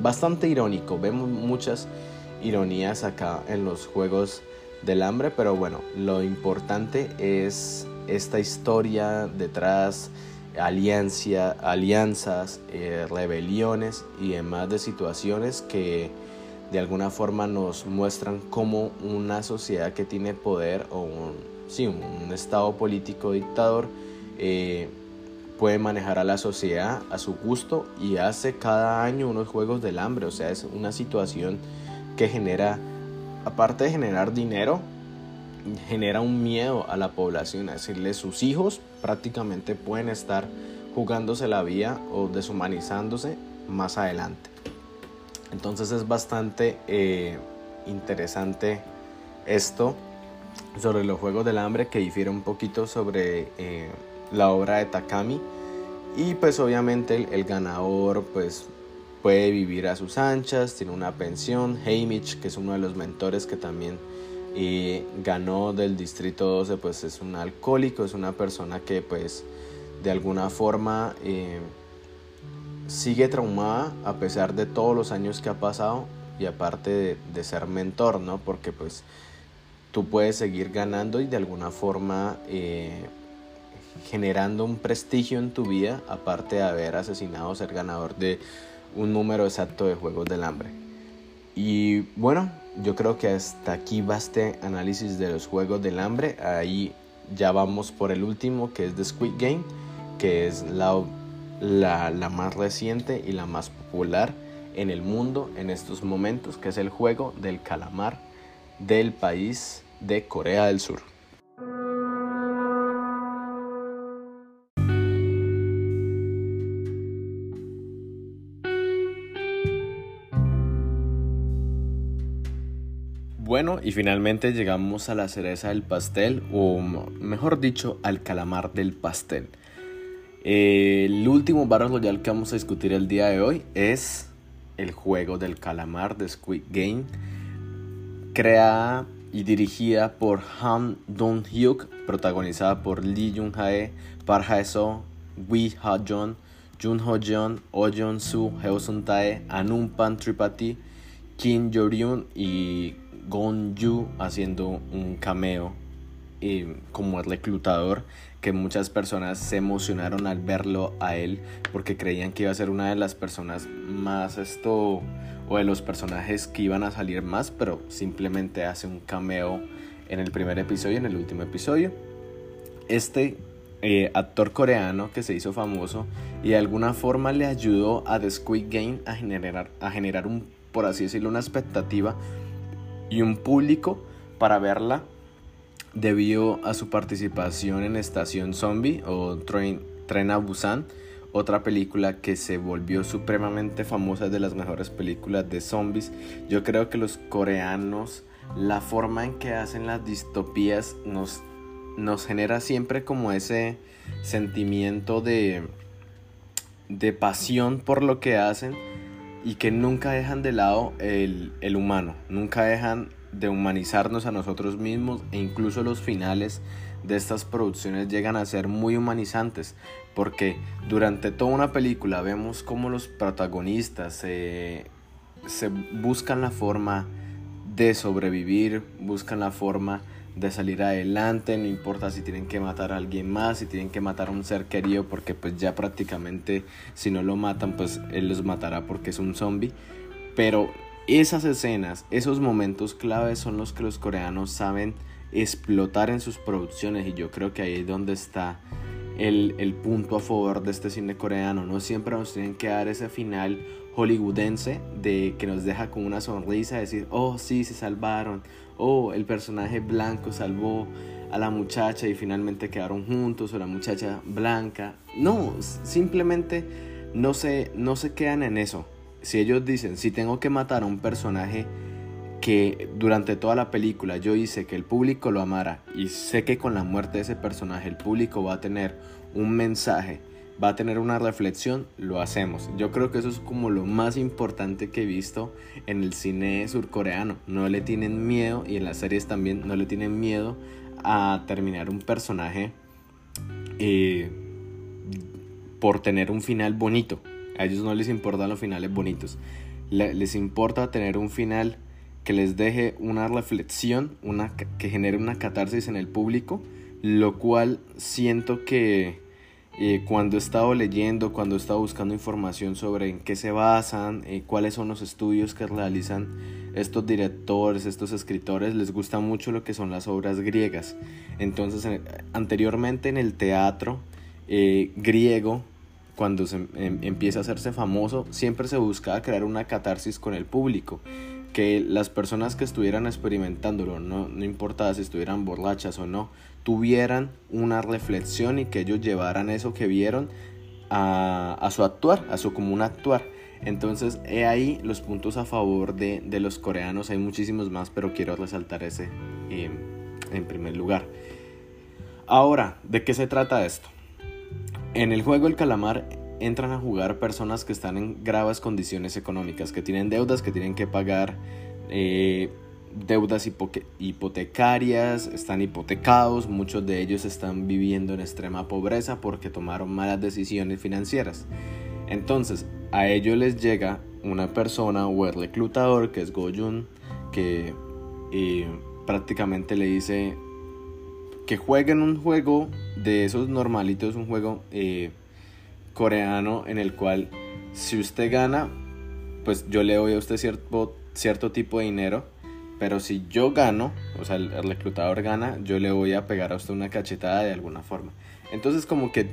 bastante irónico. Vemos muchas ironías acá en los Juegos del Hambre, pero bueno, lo importante es esta historia detrás, alianzas, rebeliones y demás de situaciones que de alguna forma nos muestran cómo una sociedad que tiene poder o un estado político dictador puede manejar a la sociedad a su gusto y hace cada año unos Juegos del Hambre. O sea, es una situación que genera, aparte de generar dinero, genera un miedo a la población, a decirle, sus hijos prácticamente pueden estar jugándose la vida o deshumanizándose más adelante. Entonces es bastante interesante esto sobre los Juegos del Hambre, que difiere un poquito sobre la obra de Takami, y pues obviamente el ganador pues puede vivir a sus anchas, tiene una pensión. Haymitch, que es uno de los mentores que también ganó del Distrito 12, pues es un alcohólico, es una persona que pues de alguna forma sigue traumada a pesar de todos los años que ha pasado, y aparte de ser mentor, ¿no? Porque pues tú puedes seguir ganando y de alguna forma generando un prestigio en tu vida, aparte de haber asesinado, ser ganador de un número exacto de Juegos del Hambre. Y bueno, yo creo que hasta aquí va este análisis de los Juegos del Hambre. Ahí ya vamos por el último, que es The Squid Game, que es la más reciente y la más popular en el mundo en estos momentos, que es el juego del calamar del país de Corea del Sur. Bueno, y finalmente llegamos a la cereza del pastel, o mejor dicho, al calamar del pastel. El último Battle Royale que vamos a discutir el día de hoy es el juego del calamar de Squid Game, creada y dirigida por Han Dong-hyuk, protagonizada por Lee Jung-hae, Park Hae-soo, Wi Ha-jeon, Jun Ho-jeon, Oh Jeon-soo, Heo Sun-tae, Anunpan Tripathi, Kim Yo-ryun y Gon-yu, haciendo un cameo como el reclutador, que muchas personas se emocionaron al verlo a él, porque creían que iba a ser una de las personas más o de los personajes que iban a salir más, pero simplemente hace un cameo en el primer episodio y en el último episodio. Este actor coreano que se hizo famoso y de alguna forma le ayudó a The Squid Game a generar un, por así decirlo, una expectativa y un público para verla, debido a su participación en Estación Zombie o Tren a Busan otra película que se volvió supremamente famosa, de las mejores películas de zombies. Yo creo que los coreanos, la forma en que hacen las distopías nos genera siempre como ese sentimiento de pasión por lo que hacen, y que nunca dejan de lado el humano, nunca dejan de humanizarnos a nosotros mismos, e incluso los finales de estas producciones llegan a ser muy humanizantes, porque durante toda una película vemos cómo los protagonistas se buscan la forma de sobrevivir, buscan la forma de salir adelante, no importa si tienen que matar a alguien más, si tienen que matar a un ser querido, porque pues ya prácticamente si no lo matan, pues él los matará porque es un zombie. Pero esas escenas, esos momentos claves son los que los coreanos saben explotar en sus producciones, y yo creo que ahí es donde está el punto a favor de este cine coreano. No siempre nos tienen que dar ese final hollywoodense de que nos deja con una sonrisa, decir, oh sí, se salvaron, oh, el personaje blanco salvó a la muchacha y finalmente quedaron juntos, o la muchacha blanca. No, simplemente no se quedan en eso. Si ellos dicen, si tengo que matar a un personaje que durante toda la película yo hice que el público lo amara, y sé que con la muerte de ese personaje el público va a tener un mensaje, va a tener una reflexión, lo hacemos. Yo creo que eso es como lo más importante que he visto en el cine surcoreano. No le tienen miedo, y en las series también no le tienen miedo a terminar un personaje por tener un final bonito. A ellos no les importan los finales bonitos, les importa tener un final que les deje una reflexión, que genere una catarsis en el público, lo cual siento que cuando he estado leyendo, cuando he estado buscando información sobre en qué se basan, cuáles son los estudios que realizan estos directores, estos escritores, les gusta mucho lo que son las obras griegas. Entonces, anteriormente en el teatro griego, cuando empieza a hacerse famoso, siempre se buscaba crear una catarsis con el público, que las personas que estuvieran experimentándolo, no importaba si estuvieran borrachas o no, tuvieran una reflexión, y que ellos llevaran eso que vieron a su actuar, a su común actuar. Entonces, he ahí los puntos a favor de los coreanos. Hay muchísimos más, pero quiero resaltar ese en primer lugar. Ahora, ¿de qué se trata esto? En el juego El Calamar entran a jugar personas que están en graves condiciones económicas, que tienen deudas, que tienen que pagar deudas hipotecarias, están hipotecados, muchos de ellos están viviendo en extrema pobreza porque tomaron malas decisiones financieras. Entonces, a ellos les llega una persona, o el reclutador, que es Koushun, que prácticamente le dice que jueguen un juego de esos normalitos, un juego coreano, en el cual si usted gana, pues yo le doy a usted cierto tipo de dinero. Pero si yo gano, o sea, el reclutador gana, yo le voy a pegar a usted una cachetada de alguna forma. Entonces, como que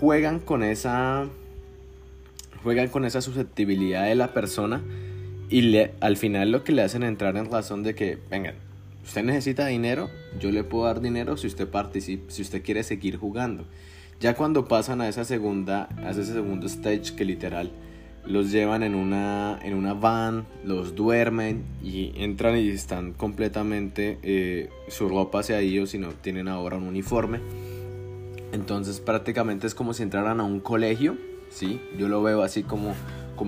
juegan con esa susceptibilidad de la persona, y al final lo que le hacen entrar en razón de que, vengan, usted necesita dinero, yo le puedo dar dinero si usted participa, si usted quiere seguir jugando. Ya cuando pasan a ese segundo stage, que literal los llevan en una van, los duermen y entran y están completamente, su ropa se ha ido, sino tienen ahora un uniforme. Entonces prácticamente es como si entraran a un colegio, ¿sí? Yo lo veo así como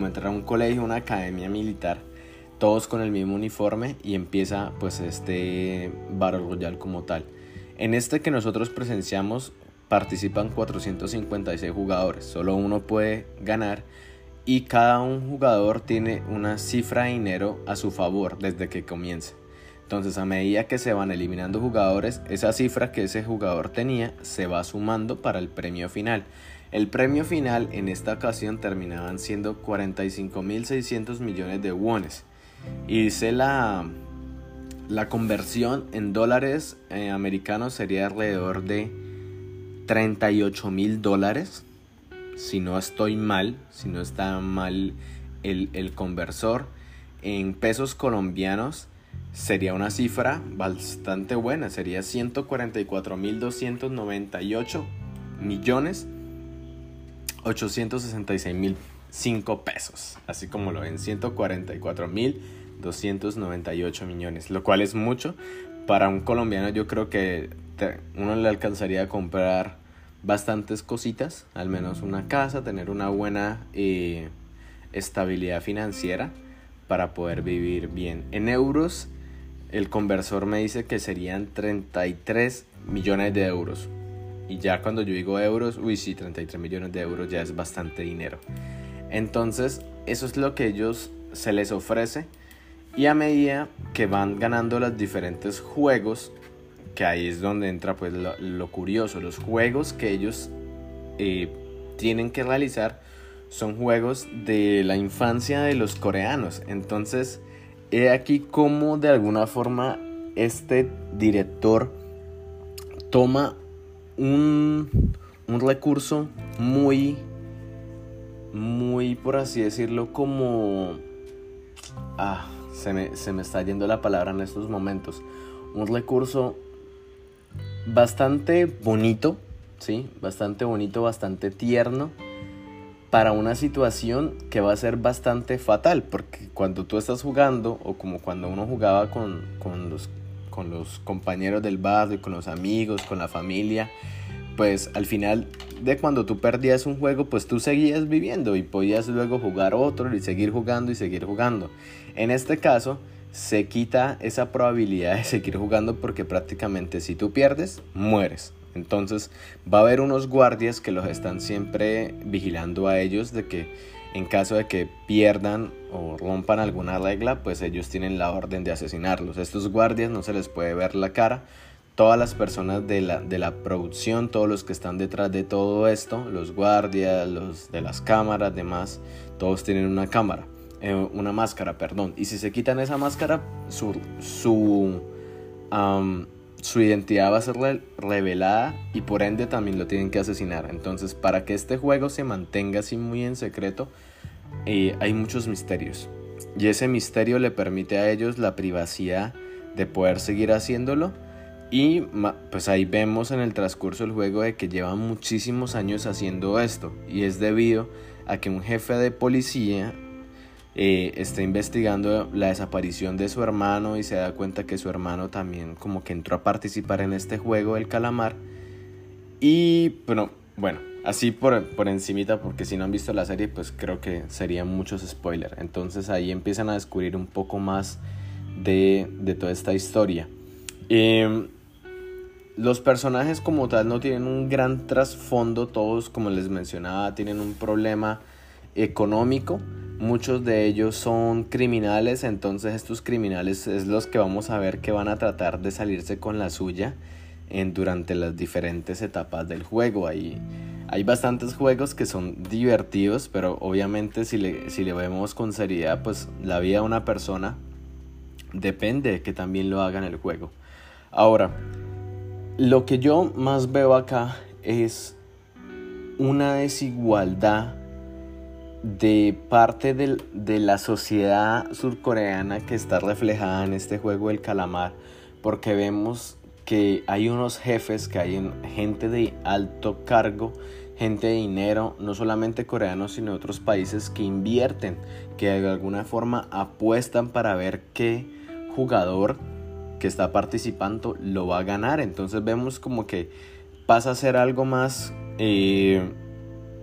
entrar a un colegio, una academia militar, todos con el mismo uniforme, y empieza pues este Battle Royale como tal. En este que nosotros presenciamos participan 456 jugadores, solo uno puede ganar, y cada un jugador tiene una cifra de dinero a su favor desde que comienza. Entonces, a medida que se van eliminando jugadores, esa cifra que ese jugador tenía se va sumando para el premio final. El premio final en esta ocasión terminaban siendo 45.600 millones de wones. Y dice la conversión en dólares americanos, sería alrededor de $38,000. Si no estoy mal, si no está mal el conversor, en pesos colombianos sería una cifra bastante buena, sería 144.298 millones 866.005 pesos, así como lo ven, 144.298 millones, lo cual es mucho. Para un colombiano yo creo que uno le alcanzaría a comprar bastantes cositas, al menos una casa, tener una buena estabilidad financiera para poder vivir bien. En euros, el conversor me dice que serían 33 millones de euros. Y ya cuando yo digo euros, uy sí, 33 millones de euros ya es bastante dinero. Entonces, eso es lo que ellos se les ofrece. Y a medida que van ganando los diferentes juegos, que ahí es donde entra pues lo curioso, los juegos que ellos tienen que realizar son juegos de la infancia de los coreanos. Entonces, he aquí cómo de alguna forma este director toma un recurso muy, por así decirlo, como... se me está yendo la palabra en estos momentos. Un recurso bastante bonito, ¿sí? Bastante bonito, bastante tierno, para una situación que va a ser bastante fatal, porque cuando tú estás jugando, o como cuando uno jugaba con los compañeros del barrio, con los amigos, con la familia, pues al final de cuando tú perdías un juego, pues tú seguías viviendo y podías luego jugar otro y seguir jugando y seguir jugando. En este caso se quita esa probabilidad de seguir jugando, porque prácticamente si tú pierdes, mueres. Entonces va a haber unos guardias que los están siempre vigilando a ellos, de que en caso de que pierdan o rompan alguna regla, pues ellos tienen la orden de asesinarlos. Estos guardias no se les puede ver la cara. Todas las personas de la producción, todos los que están detrás de todo esto, los guardias, los de las cámaras, demás, todos tienen una cámara, una máscara, perdón. Y si se quitan esa máscara, su identidad va a ser revelada, y por ende también lo tienen que asesinar. Entonces, para que este juego se mantenga así muy en secreto, hay muchos misterios. Y ese misterio le permite a ellos la privacidad de poder seguir haciéndolo. Y pues ahí vemos en el transcurso del juego de que llevan muchísimos años haciendo esto, y es debido a que un jefe de policía está investigando la desaparición de su hermano, y se da cuenta que su hermano también como que entró a participar en este juego del calamar. Y bueno, así por encimita, porque si no han visto la serie, pues creo que serían muchos spoilers. Entonces ahí empiezan a descubrir un poco más de toda esta historia. Los personajes como tal no tienen un gran trasfondo, todos, como les mencionaba, tienen un problema económico, muchos de ellos son criminales. Entonces estos criminales es los que vamos a ver que van a tratar de salirse con la suya durante las diferentes etapas del juego. Hay bastantes juegos que son divertidos, pero obviamente si le vemos con seriedad, pues la vida de una persona depende de que también lo hagan el juego. Ahora, lo que yo más veo acá es una desigualdad de parte de la sociedad surcoreana que está reflejada en este juego del calamar, porque vemos que hay unos jefes, que hay gente de alto cargo, gente de dinero, no solamente coreanos sino otros países, que invierten, que de alguna forma apuestan para ver qué jugador que está participando lo va a ganar. Entonces vemos como que pasa a ser algo más,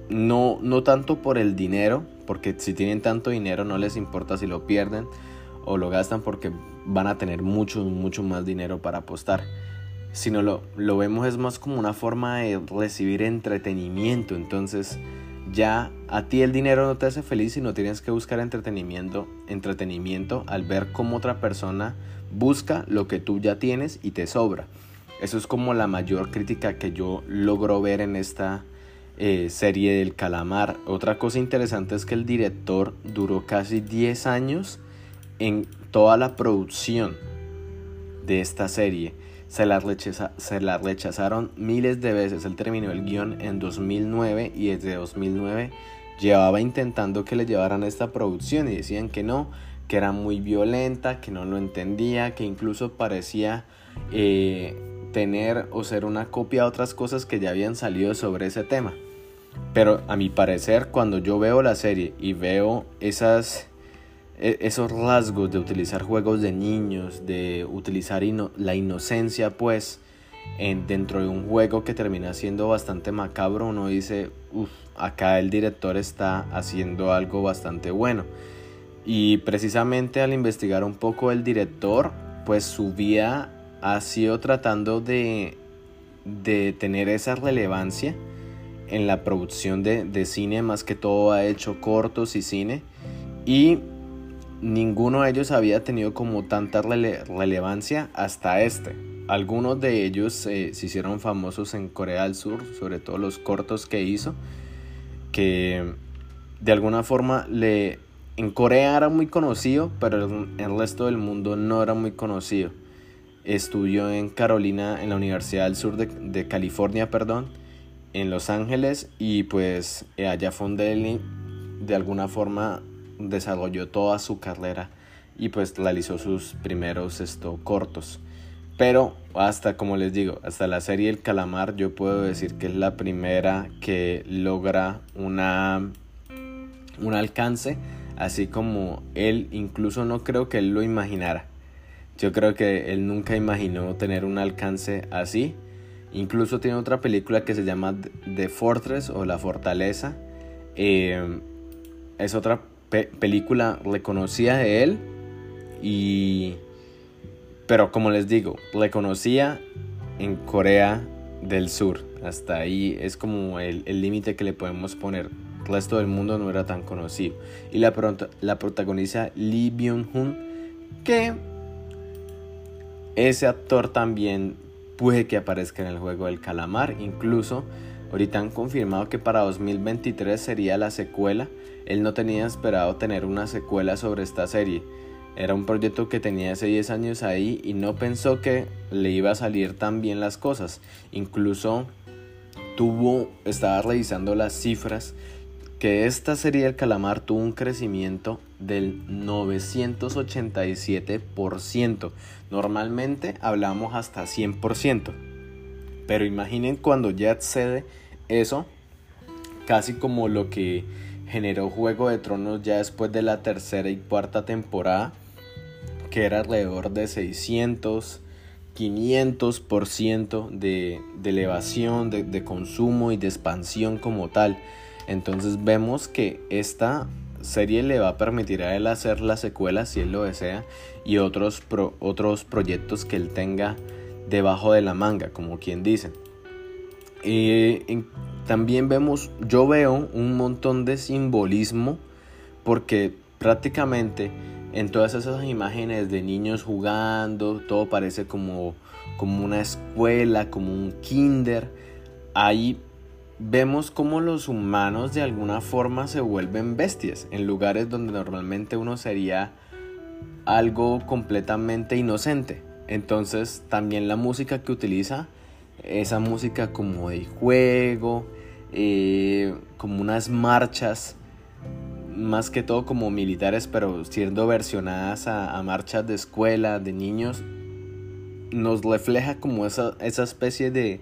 no tanto por el dinero, porque si tienen tanto dinero no les importa si lo pierden o lo gastan, porque van a tener mucho más dinero para apostar, sino lo vemos es más como una forma de recibir entretenimiento. Entonces ya a ti el dinero no te hace feliz, sino tienes que buscar entretenimiento al ver cómo otra persona busca lo que tú ya tienes y te sobra. Eso es como la mayor crítica que yo logro ver en esta serie del calamar. Otra cosa interesante es que el director duró casi 10 años en toda la producción de esta serie. Se la rechazaron miles de veces. Él terminó el guión en 2009, y desde 2009 llevaba intentando que le llevaran esta producción, y decían que no, que era muy violenta, que no lo entendía, que incluso parecía tener o ser una copia de otras cosas que ya habían salido sobre ese tema. Pero a mi parecer, cuando yo veo la serie y veo esos rasgos de utilizar juegos de niños, de utilizar la inocencia, pues, dentro de un juego que termina siendo bastante macabro, uno dice, acá el director está haciendo algo bastante bueno. Y precisamente al investigar un poco el director, pues su vida ha sido tratando de tener esa relevancia en la producción de cine. Más que todo ha hecho cortos y cine, y ninguno de ellos había tenido como tanta relevancia hasta este. Algunos de ellos se hicieron famosos en Corea del Sur, sobre todo los cortos que hizo, que de alguna forma en Corea era muy conocido, pero en el resto del mundo no era muy conocido. Estudió en la Universidad del Sur de California, en Los Ángeles, y pues allá fue donde de alguna forma desarrolló toda su carrera y pues realizó sus primeros cortos. Pero hasta, como les digo, hasta la serie El Calamar, yo puedo decir que es la primera que logra un alcance así como él, incluso no creo que él lo imaginara. Yo creo que él nunca imaginó tener un alcance así. Incluso tiene otra película que se llama The Fortress o La Fortaleza. Es otra película reconocida de él, pero como les digo, reconocida en Corea del Sur. Hasta ahí es como el límite que le podemos poner. El resto del mundo no era tan conocido. Y la protagonista Lee Byung-hun, que ese actor también puede que aparezca en el juego del calamar. Incluso ahorita han confirmado que para 2023 sería la secuela. Él no tenía esperado tener una secuela sobre esta serie. Era un proyecto que tenía hace 10 años ahí y no pensó que le iba a salir tan bien las cosas. Incluso estaba revisando las cifras, que esta serie del calamar tuvo un crecimiento del 987%. Normalmente hablamos hasta 100%, pero imaginen cuando ya excede eso, casi como lo que generó Juego de Tronos ya después de la tercera y cuarta temporada, que era alrededor de 500% de elevación, de consumo y de expansión como tal. Entonces vemos que esta serie le va a permitir a él hacer la secuela si él lo desea, y otros proyectos que él tenga debajo de la manga, como quien dice. También yo veo un montón de simbolismo, porque prácticamente en todas esas imágenes de niños jugando, todo parece como una escuela, como un kinder. Ahí vemos cómo los humanos de alguna forma se vuelven bestias en lugares donde normalmente uno sería algo completamente inocente. Entonces también la música que utiliza, esa música como de juego, como unas marchas, más que todo como militares, pero siendo versionadas a marchas de escuela, de niños, nos refleja como esa especie de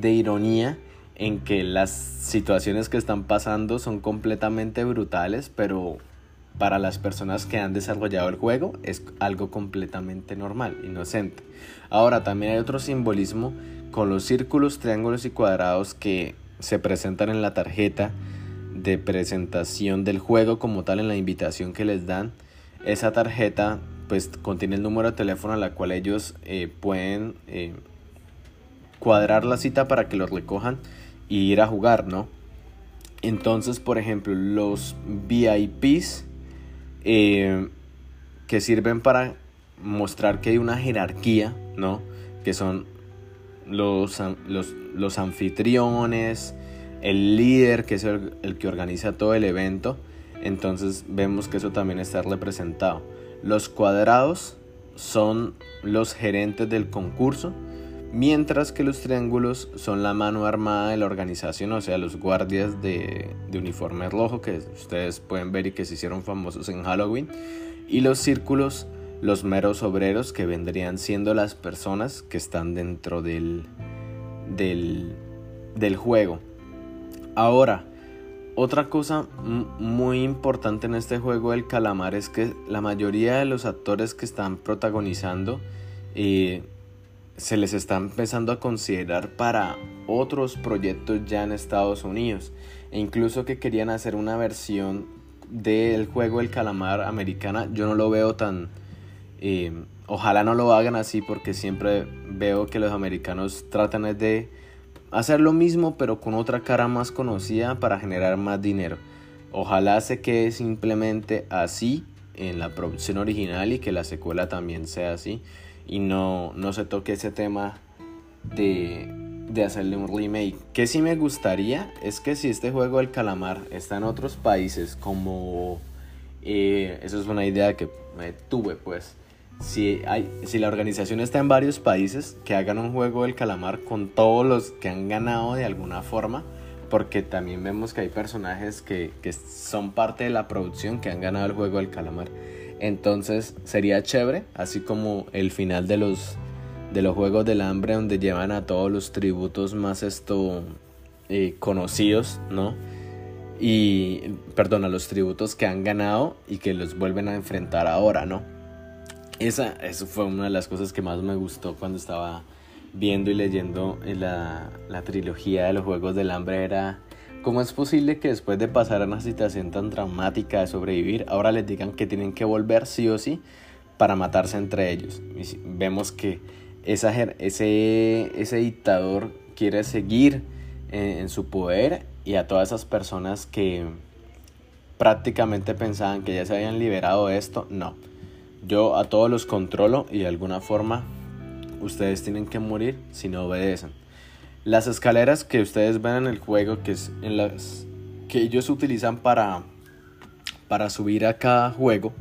ironía en que las situaciones que están pasando son completamente brutales, pero para las personas que han desarrollado el juego es algo completamente normal, inocente. Ahora, también hay otro simbolismo con los círculos, triángulos y cuadrados que se presentan en la tarjeta de presentación del juego como tal, en la invitación que les dan. Esa tarjeta pues contiene el número de teléfono a la cual ellos pueden cuadrar la cita para que los recojan y ir a jugar, ¿no? Entonces, por ejemplo, los VIPs que sirven para mostrar que hay una jerarquía, ¿no? Que son los anfitriones, el líder, que es el que organiza todo el evento. Entonces vemos que eso también está representado. Los cuadrados son los gerentes del concurso, mientras que los triángulos son la mano armada de la organización, o sea, los guardias de uniforme rojo que ustedes pueden ver y que se hicieron famosos en Halloween. Y los círculos, los meros obreros, que vendrían siendo las personas que están dentro del juego. Ahora, Otra cosa muy importante en este juego del calamar es que la mayoría de los actores que están protagonizando se les está empezando a considerar para otros proyectos ya en Estados Unidos, e incluso que querían hacer una versión del juego del calamar americana. Yo no lo veo tan... ojalá no lo hagan así, porque siempre veo que los americanos tratan de hacer lo mismo pero con otra cara más conocida para generar más dinero. Ojalá se quede simplemente así en la producción original y que la secuela también sea así, y no se toque ese tema de hacerle un remake. Que sí me gustaría es que si este juego del calamar está en otros países, como eso es una idea que me tuve, pues si la organización está en varios países, que hagan un juego del calamar con todos los que han ganado de alguna forma, porque también vemos que hay personajes que son parte de la producción que han ganado el juego del calamar. Entonces sería chévere, así como el final de los Juegos del Hambre, donde llevan a todos los tributos más conocidos, ¿no? Y perdón, a los tributos que han ganado y que los vuelven a enfrentar ahora, ¿no? Eso fue una de las cosas que más me gustó cuando estaba viendo y leyendo la trilogía de los Juegos del Hambre. Era, ¿cómo es posible que después de pasar una situación tan traumática de sobrevivir, ahora les digan que tienen que volver sí o sí para matarse entre ellos? Y vemos que ese dictador quiere seguir en su poder, y a todas esas personas que prácticamente pensaban que ya se habían liberado de esto, no. Yo a todos los controlo y de alguna forma ustedes tienen que morir si no obedecen. Las escaleras que ustedes ven en el juego, que es en las que ellos utilizan para subir a cada juego,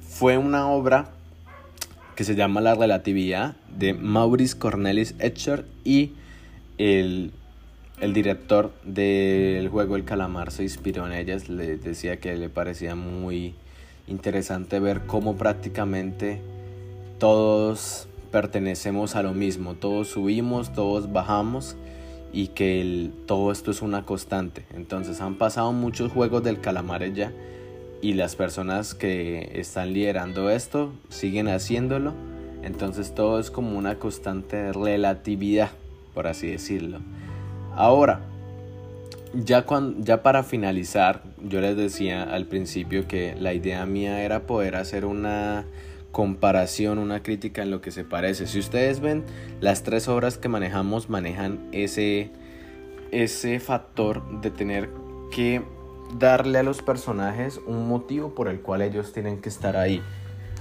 fue una obra que se llama La Relatividad, de Maurice Cornelis Escher, y el director del juego El Calamar se inspiró en ellas. Le decía que le parecía muy interesante ver cómo prácticamente todos pertenecemos a lo mismo, todos subimos, todos bajamos, y que todo esto es una constante. Entonces han pasado muchos juegos del calamar ya, y las personas que están liderando esto siguen haciéndolo. Entonces todo es como una constante relatividad, por así decirlo. Ahora, ya para finalizar, yo les decía al principio que la idea mía era poder hacer una comparación, una crítica en lo que se parece. Si ustedes ven, las tres obras que manejamos manejan ese factor de tener que darle a los personajes un motivo por el cual ellos tienen que estar ahí.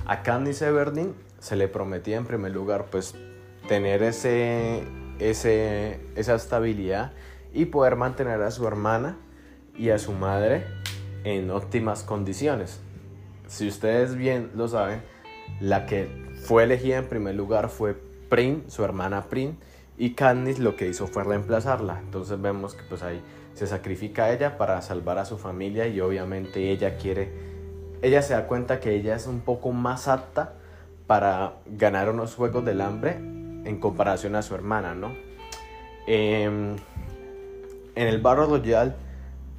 A Katniss Everdeen se le prometía en primer lugar pues tener esa estabilidad y poder mantener a su hermana y a su madre en óptimas condiciones. Si ustedes bien lo saben, la que fue elegida en primer lugar fue Prim, su hermana Prim, y Katniss lo que hizo fue reemplazarla. Entonces vemos que pues ahí se sacrifica a ella para salvar a su familia, y obviamente ella se da cuenta que ella es un poco más apta para ganar unos Juegos del Hambre en comparación a su hermana, ¿no? En el Battle Royale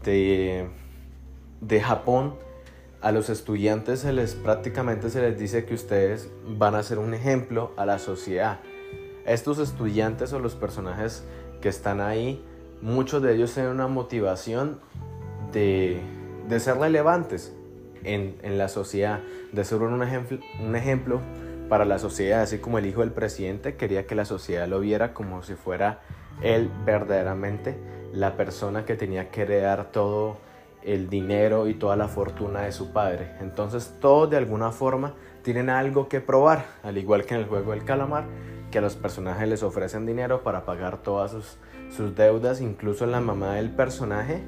de Japón, a los estudiantes prácticamente se les dice que ustedes van a ser un ejemplo a la sociedad. Estos estudiantes o los personajes que están ahí, muchos de ellos tienen una motivación de ser relevantes en la sociedad, de ser un ejemplo para la sociedad. Así como el hijo del presidente quería que la sociedad lo viera como si fuera él verdaderamente la persona que tenía que heredar todo el dinero y toda la fortuna de su padre. Entonces todos de alguna forma tienen algo que probar, al igual que en el juego del calamar, que a los personajes les ofrecen dinero para pagar todas sus deudas. Incluso la mamá del personaje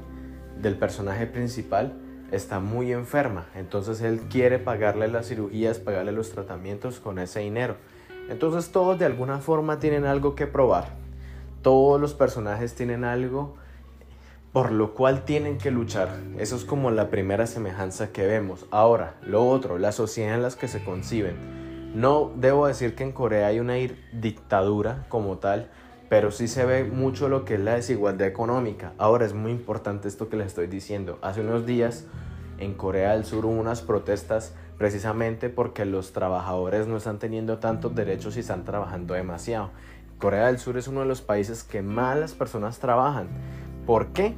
principal está muy enferma, entonces él quiere pagarle las cirugías, pagarle los tratamientos con ese dinero. Entonces todos de alguna forma tienen algo que probar. Todos los personajes tienen algo por lo cual tienen que luchar. Eso es como la primera semejanza que vemos. Ahora, lo otro, la sociedad en la que se conciben. No debo decir que en Corea hay una dictadura como tal, pero sí se ve mucho lo que es la desigualdad económica. Ahora, es muy importante esto que les estoy diciendo. Hace unos días en Corea del Sur hubo unas protestas precisamente porque los trabajadores no están teniendo tantos derechos y están trabajando demasiado. Corea del Sur es uno de los países que más las personas trabajan. ¿Por qué?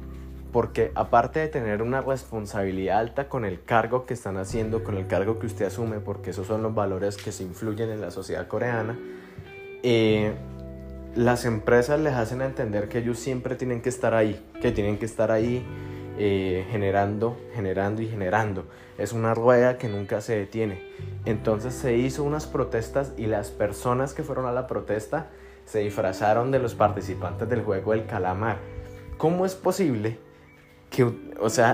Porque aparte de tener una responsabilidad alta con el cargo que están haciendo, con el cargo que usted asume, porque esos son los valores que se influyen en la sociedad coreana, las empresas les hacen entender que ellos siempre tienen que estar ahí, generando. Es una rueda que nunca se detiene. Entonces se hizo unas protestas y las personas que fueron a la protesta se disfrazaron de los participantes del juego del calamar. ¿Cómo es posible que,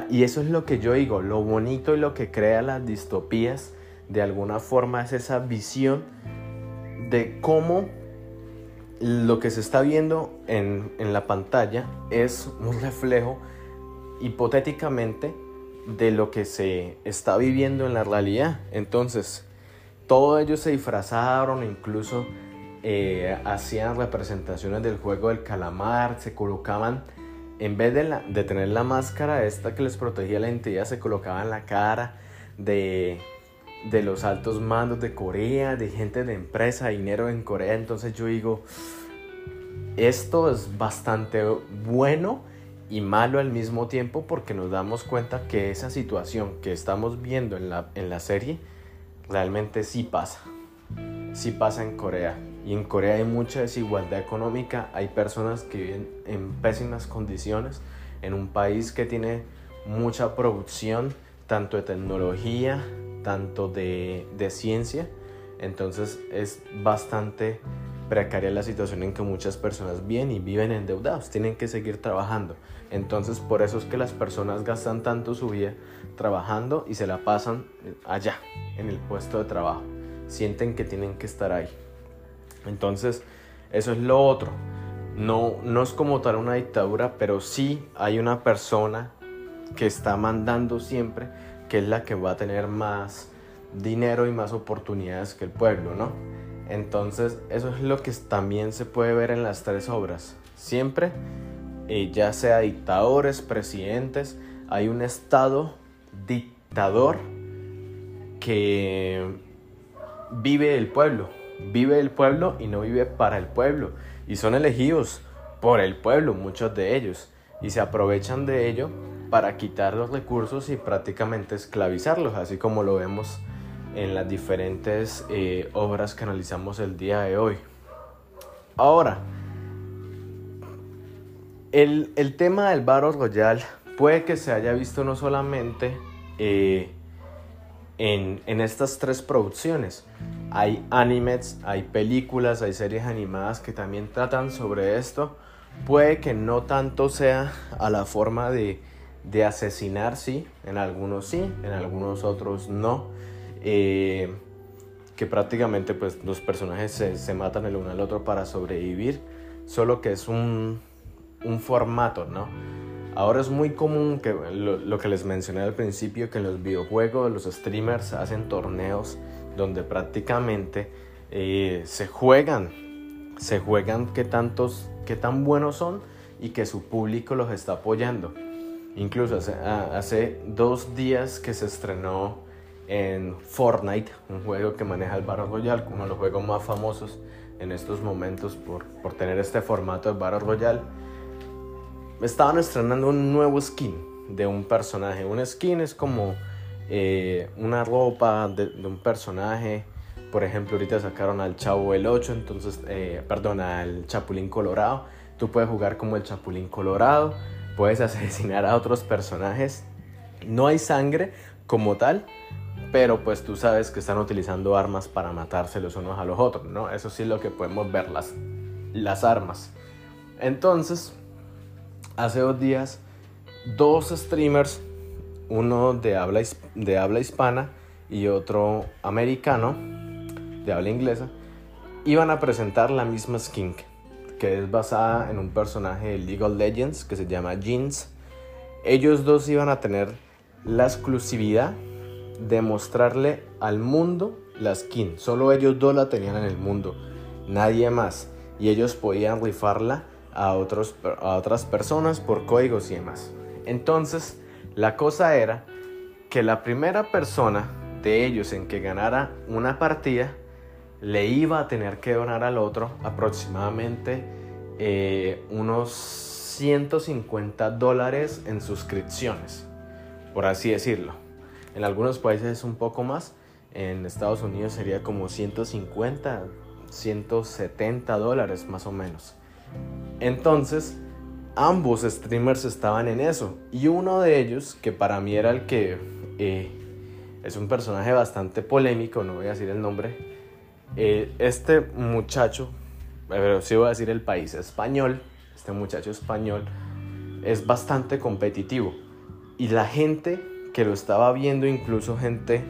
y eso es lo que yo digo, lo bonito y lo que crea las distopías de alguna forma es esa visión de cómo lo que se está viendo en la pantalla es un reflejo hipotéticamente de lo que se está viviendo en la realidad. Entonces, todos ellos se disfrazaron, incluso hacían representaciones del juego del calamar, se colocaban, en vez de tener la máscara esta que les protegía la identidad, se colocaban la cara de los altos mandos de Corea, de gente de empresa, dinero en Corea. Entonces yo digo, esto es bastante bueno y malo al mismo tiempo, porque nos damos cuenta que esa situación que estamos viendo en la serie realmente sí pasa en Corea. Y en Corea hay mucha desigualdad económica, hay personas que viven en pésimas condiciones, en un país que tiene mucha producción, tanto de tecnología, tanto de ciencia. Entonces es bastante precaria la situación en que muchas personas viven y viven endeudados, tienen que seguir trabajando. Entonces por eso es que las personas gastan tanto su vida trabajando y se la pasan allá en el puesto de trabajo, sienten que tienen que estar ahí. Entonces eso es lo otro. No es como tal una dictadura, pero sí hay una persona que está mandando siempre, que es la que va a tener más dinero y más oportunidades que el pueblo, ¿no? Entonces eso es lo que también se puede ver en las tres obras. Siempre, ya sea dictadores, presidentes, hay un estado dictador que vive del pueblo y no vive para el pueblo, y son elegidos por el pueblo, muchos de ellos, y se aprovechan de ello para quitar los recursos y prácticamente esclavizarlos, así como lo vemos en las diferentes obras que analizamos el día de hoy. Ahora, el tema del Battle Royale puede que se haya visto no solamente en estas tres producciones. Hay animes, hay películas, hay series animadas que también tratan sobre esto. Puede que no tanto sea a la forma de asesinar, sí, en algunos otros no. Que prácticamente pues los personajes se matan el uno al otro para sobrevivir, solo que es un formato, ¿no? Ahora es muy común que lo que les mencioné al principio, que en los videojuegos los streamers hacen torneos donde prácticamente se juegan qué tan buenos son y que su público los está apoyando. Incluso hace 2 días que se estrenó en Fortnite, un juego que maneja el Battle Royale, uno de los juegos más famosos en estos momentos por tener este formato de Battle Royale. Estaban estrenando un nuevo skin de un personaje. Un skin es como una ropa de un personaje. Por ejemplo, ahorita sacaron al Chavo del 8, entonces, al Chapulín Colorado. Tú puedes jugar como el Chapulín Colorado, puedes asesinar a otros personajes. No hay sangre como tal, pero pues tú sabes que están utilizando armas para matarse los unos a los otros, ¿no? Eso sí es lo que podemos ver, las armas. Entonces, hace 2 días, 2 streamers, uno de habla hispana y otro americano de habla inglesa, iban a presentar la misma skin, que es basada en un personaje de League of Legends que se llama Jinx. Ellos dos iban a tener la exclusividad de mostrarle al mundo la skin. Solo ellos dos la tenían en el mundo, nadie más. y ellos podían rifarla a otras personas por códigos y demás. Entonces, la cosa era que la primera persona de ellos en que ganara una partida le iba a tener que donar al otro aproximadamente unos $150 en suscripciones, por así decirlo. En algunos países es un poco más, en Estados Unidos sería como $150, $170 más o menos. Entonces, ambos streamers estaban en eso, y uno de ellos, que para mí era el que es un personaje bastante polémico, no voy a decir el nombre, este muchacho, pero sí voy a decir el país español, este muchacho español es bastante competitivo, y la gente que lo estaba viendo, incluso gente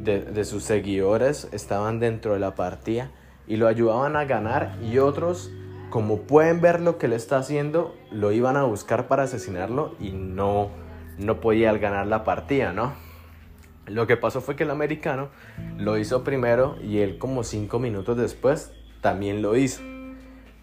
de sus seguidores, estaban dentro de la partida y lo ayudaban a ganar, y otros, como pueden ver lo que le está haciendo, lo iban a buscar para asesinarlo y no podía ganar la partida, ¿no? Lo que pasó fue que el americano lo hizo primero y él como 5 minutos después también lo hizo.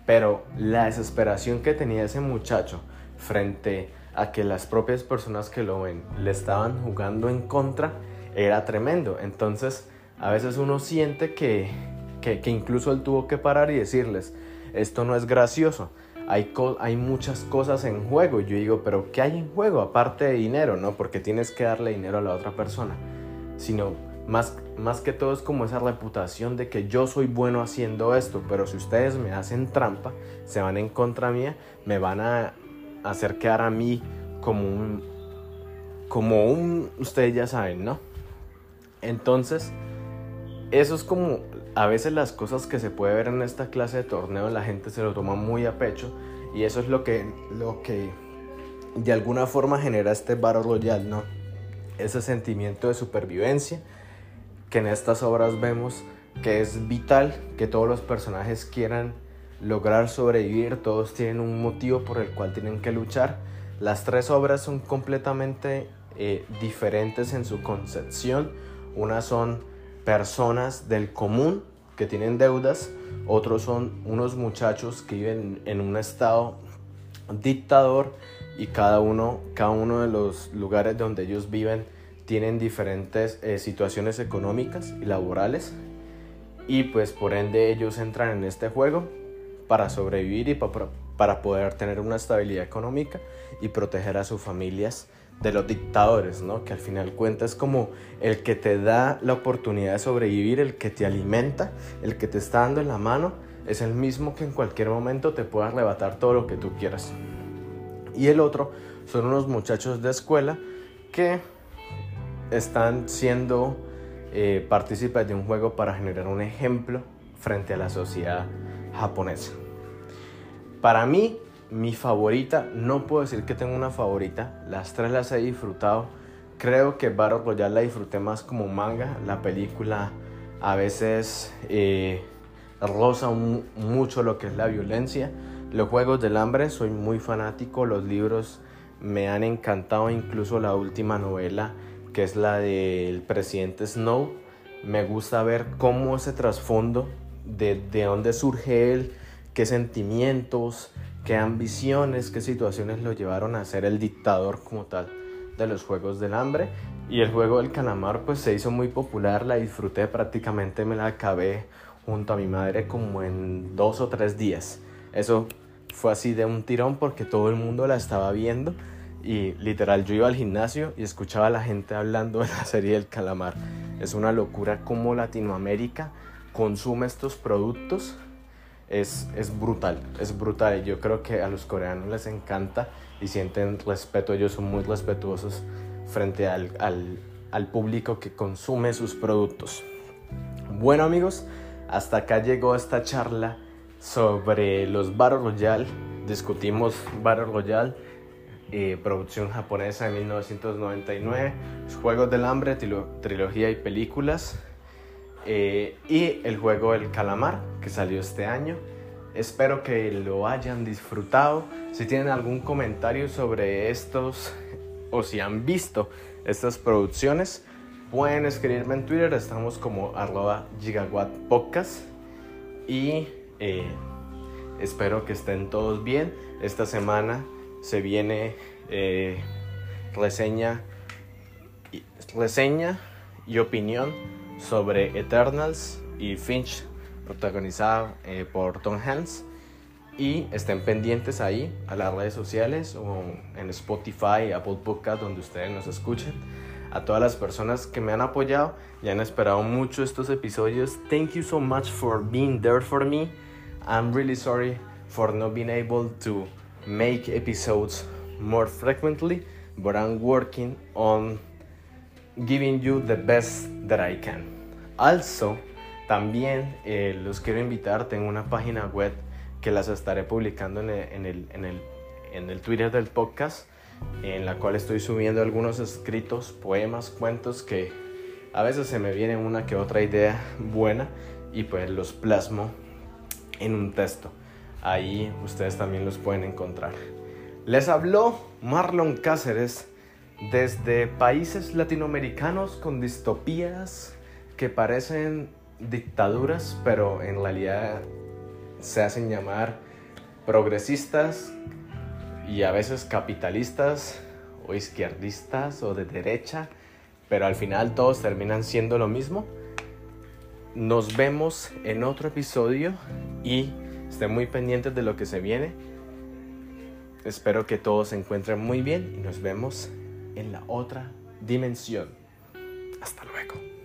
Pero la desesperación que tenía ese muchacho frente a que las propias personas que lo ven le estaban jugando en contra era tremendo. Entonces, a veces uno siente que incluso él tuvo que parar y decirles: esto no es gracioso, hay muchas cosas en juego. Y yo digo, pero ¿qué hay en juego? Aparte de dinero, ¿no? Porque tienes que darle dinero a la otra persona. Sino, más que todo, es como esa reputación de que yo soy bueno haciendo esto, pero si ustedes me hacen trampa, se van en contra mía, me van a hacer quedar a mí como un ustedes ya saben, ¿no? Entonces, eso es como... A veces las cosas que se puede ver en esta clase de torneo, la gente se lo toma muy a pecho, y eso es lo que de alguna forma genera este Battle Royale, ¿no? Ese sentimiento de supervivencia que en estas obras vemos que es vital, que todos los personajes quieran lograr sobrevivir, todos tienen un motivo por el cual tienen que luchar. Las tres obras son completamente diferentes en su concepción. Unas son personas del común que tienen deudas, otros son unos muchachos que viven en un estado dictador, y cada uno de los lugares donde ellos viven tienen diferentes situaciones económicas y laborales, y pues por ende ellos entran en este juego para sobrevivir y para poder tener una estabilidad económica y proteger a sus familias de los dictadores, ¿no? Que al final cuenta es como el que te da la oportunidad de sobrevivir, el que te alimenta, el que te está dando en la mano, es el mismo que en cualquier momento te puede arrebatar todo lo que tú quieras. Y el otro son unos muchachos de escuela que están siendo partícipes de un juego para generar un ejemplo frente a la sociedad japonesa. Para mí, mi favorita, no puedo decir que tengo una favorita, las tres las he disfrutado. Creo que Battle Royale la disfruté más como manga, la película a veces roza mucho lo que es la violencia. Los Juegos del Hambre, soy muy fanático, los libros me han encantado, incluso la última novela, que es la del presidente Snow. Me gusta ver cómo ese trasfondo, de dónde surge él, qué sentimientos, qué ambiciones, qué situaciones lo llevaron a ser el dictador como tal de los Juegos del Hambre. Y el Juego del Calamar pues se hizo muy popular, la disfruté, prácticamente me la acabé junto a mi madre como en 2 o 3 días. Eso fue así de un tirón porque todo el mundo la estaba viendo, y literal yo iba al gimnasio y escuchaba a la gente hablando de la serie del Calamar. Es una locura cómo Latinoamérica consume estos productos. Es brutal. Yo creo que a los coreanos les encanta y sienten respeto. Ellos son muy respetuosos frente al público que consume sus productos. Bueno, amigos, hasta acá llegó esta charla sobre los Battle Royale. Discutimos Battle Royale, producción japonesa de 1999, Juegos del Hambre, trilogía y películas. Y el Juego del Calamar, que salió este año. Espero que lo hayan disfrutado. Si tienen algún comentario sobre estos, o si han visto estas producciones, pueden escribirme en Twitter. Estamos como @gigawattpodcast. Y Espero que estén todos bien. Esta semana se viene reseña y opinión sobre Eternals y Finch, protagonizada por Tom Hanks. Y estén pendientes ahí a las redes sociales o en Spotify, Apple Podcast, donde ustedes nos escuchen. A todas las personas que me han apoyado y han esperado mucho estos episodios, thank you so much for being there for me. I'm really sorry for not being able to make episodes more frequently, but I'm working on giving you the best that I can. Also, también los quiero invitar, tengo una página web que las estaré publicando en el Twitter del podcast, en la cual estoy subiendo algunos escritos, poemas, cuentos que a veces se me viene una que otra idea buena y pues los plasmo en un texto. Ahí ustedes también los pueden encontrar. Les habló Marlon Cáceres desde países latinoamericanos con distopías que parecen dictaduras, pero en realidad se hacen llamar progresistas y a veces capitalistas o izquierdistas o de derecha, pero al final todos terminan siendo lo mismo. Nos vemos en otro episodio y estén muy pendientes de lo que se viene. Espero que todos se encuentren muy bien y nos vemos en la otra dimensión. Hasta luego.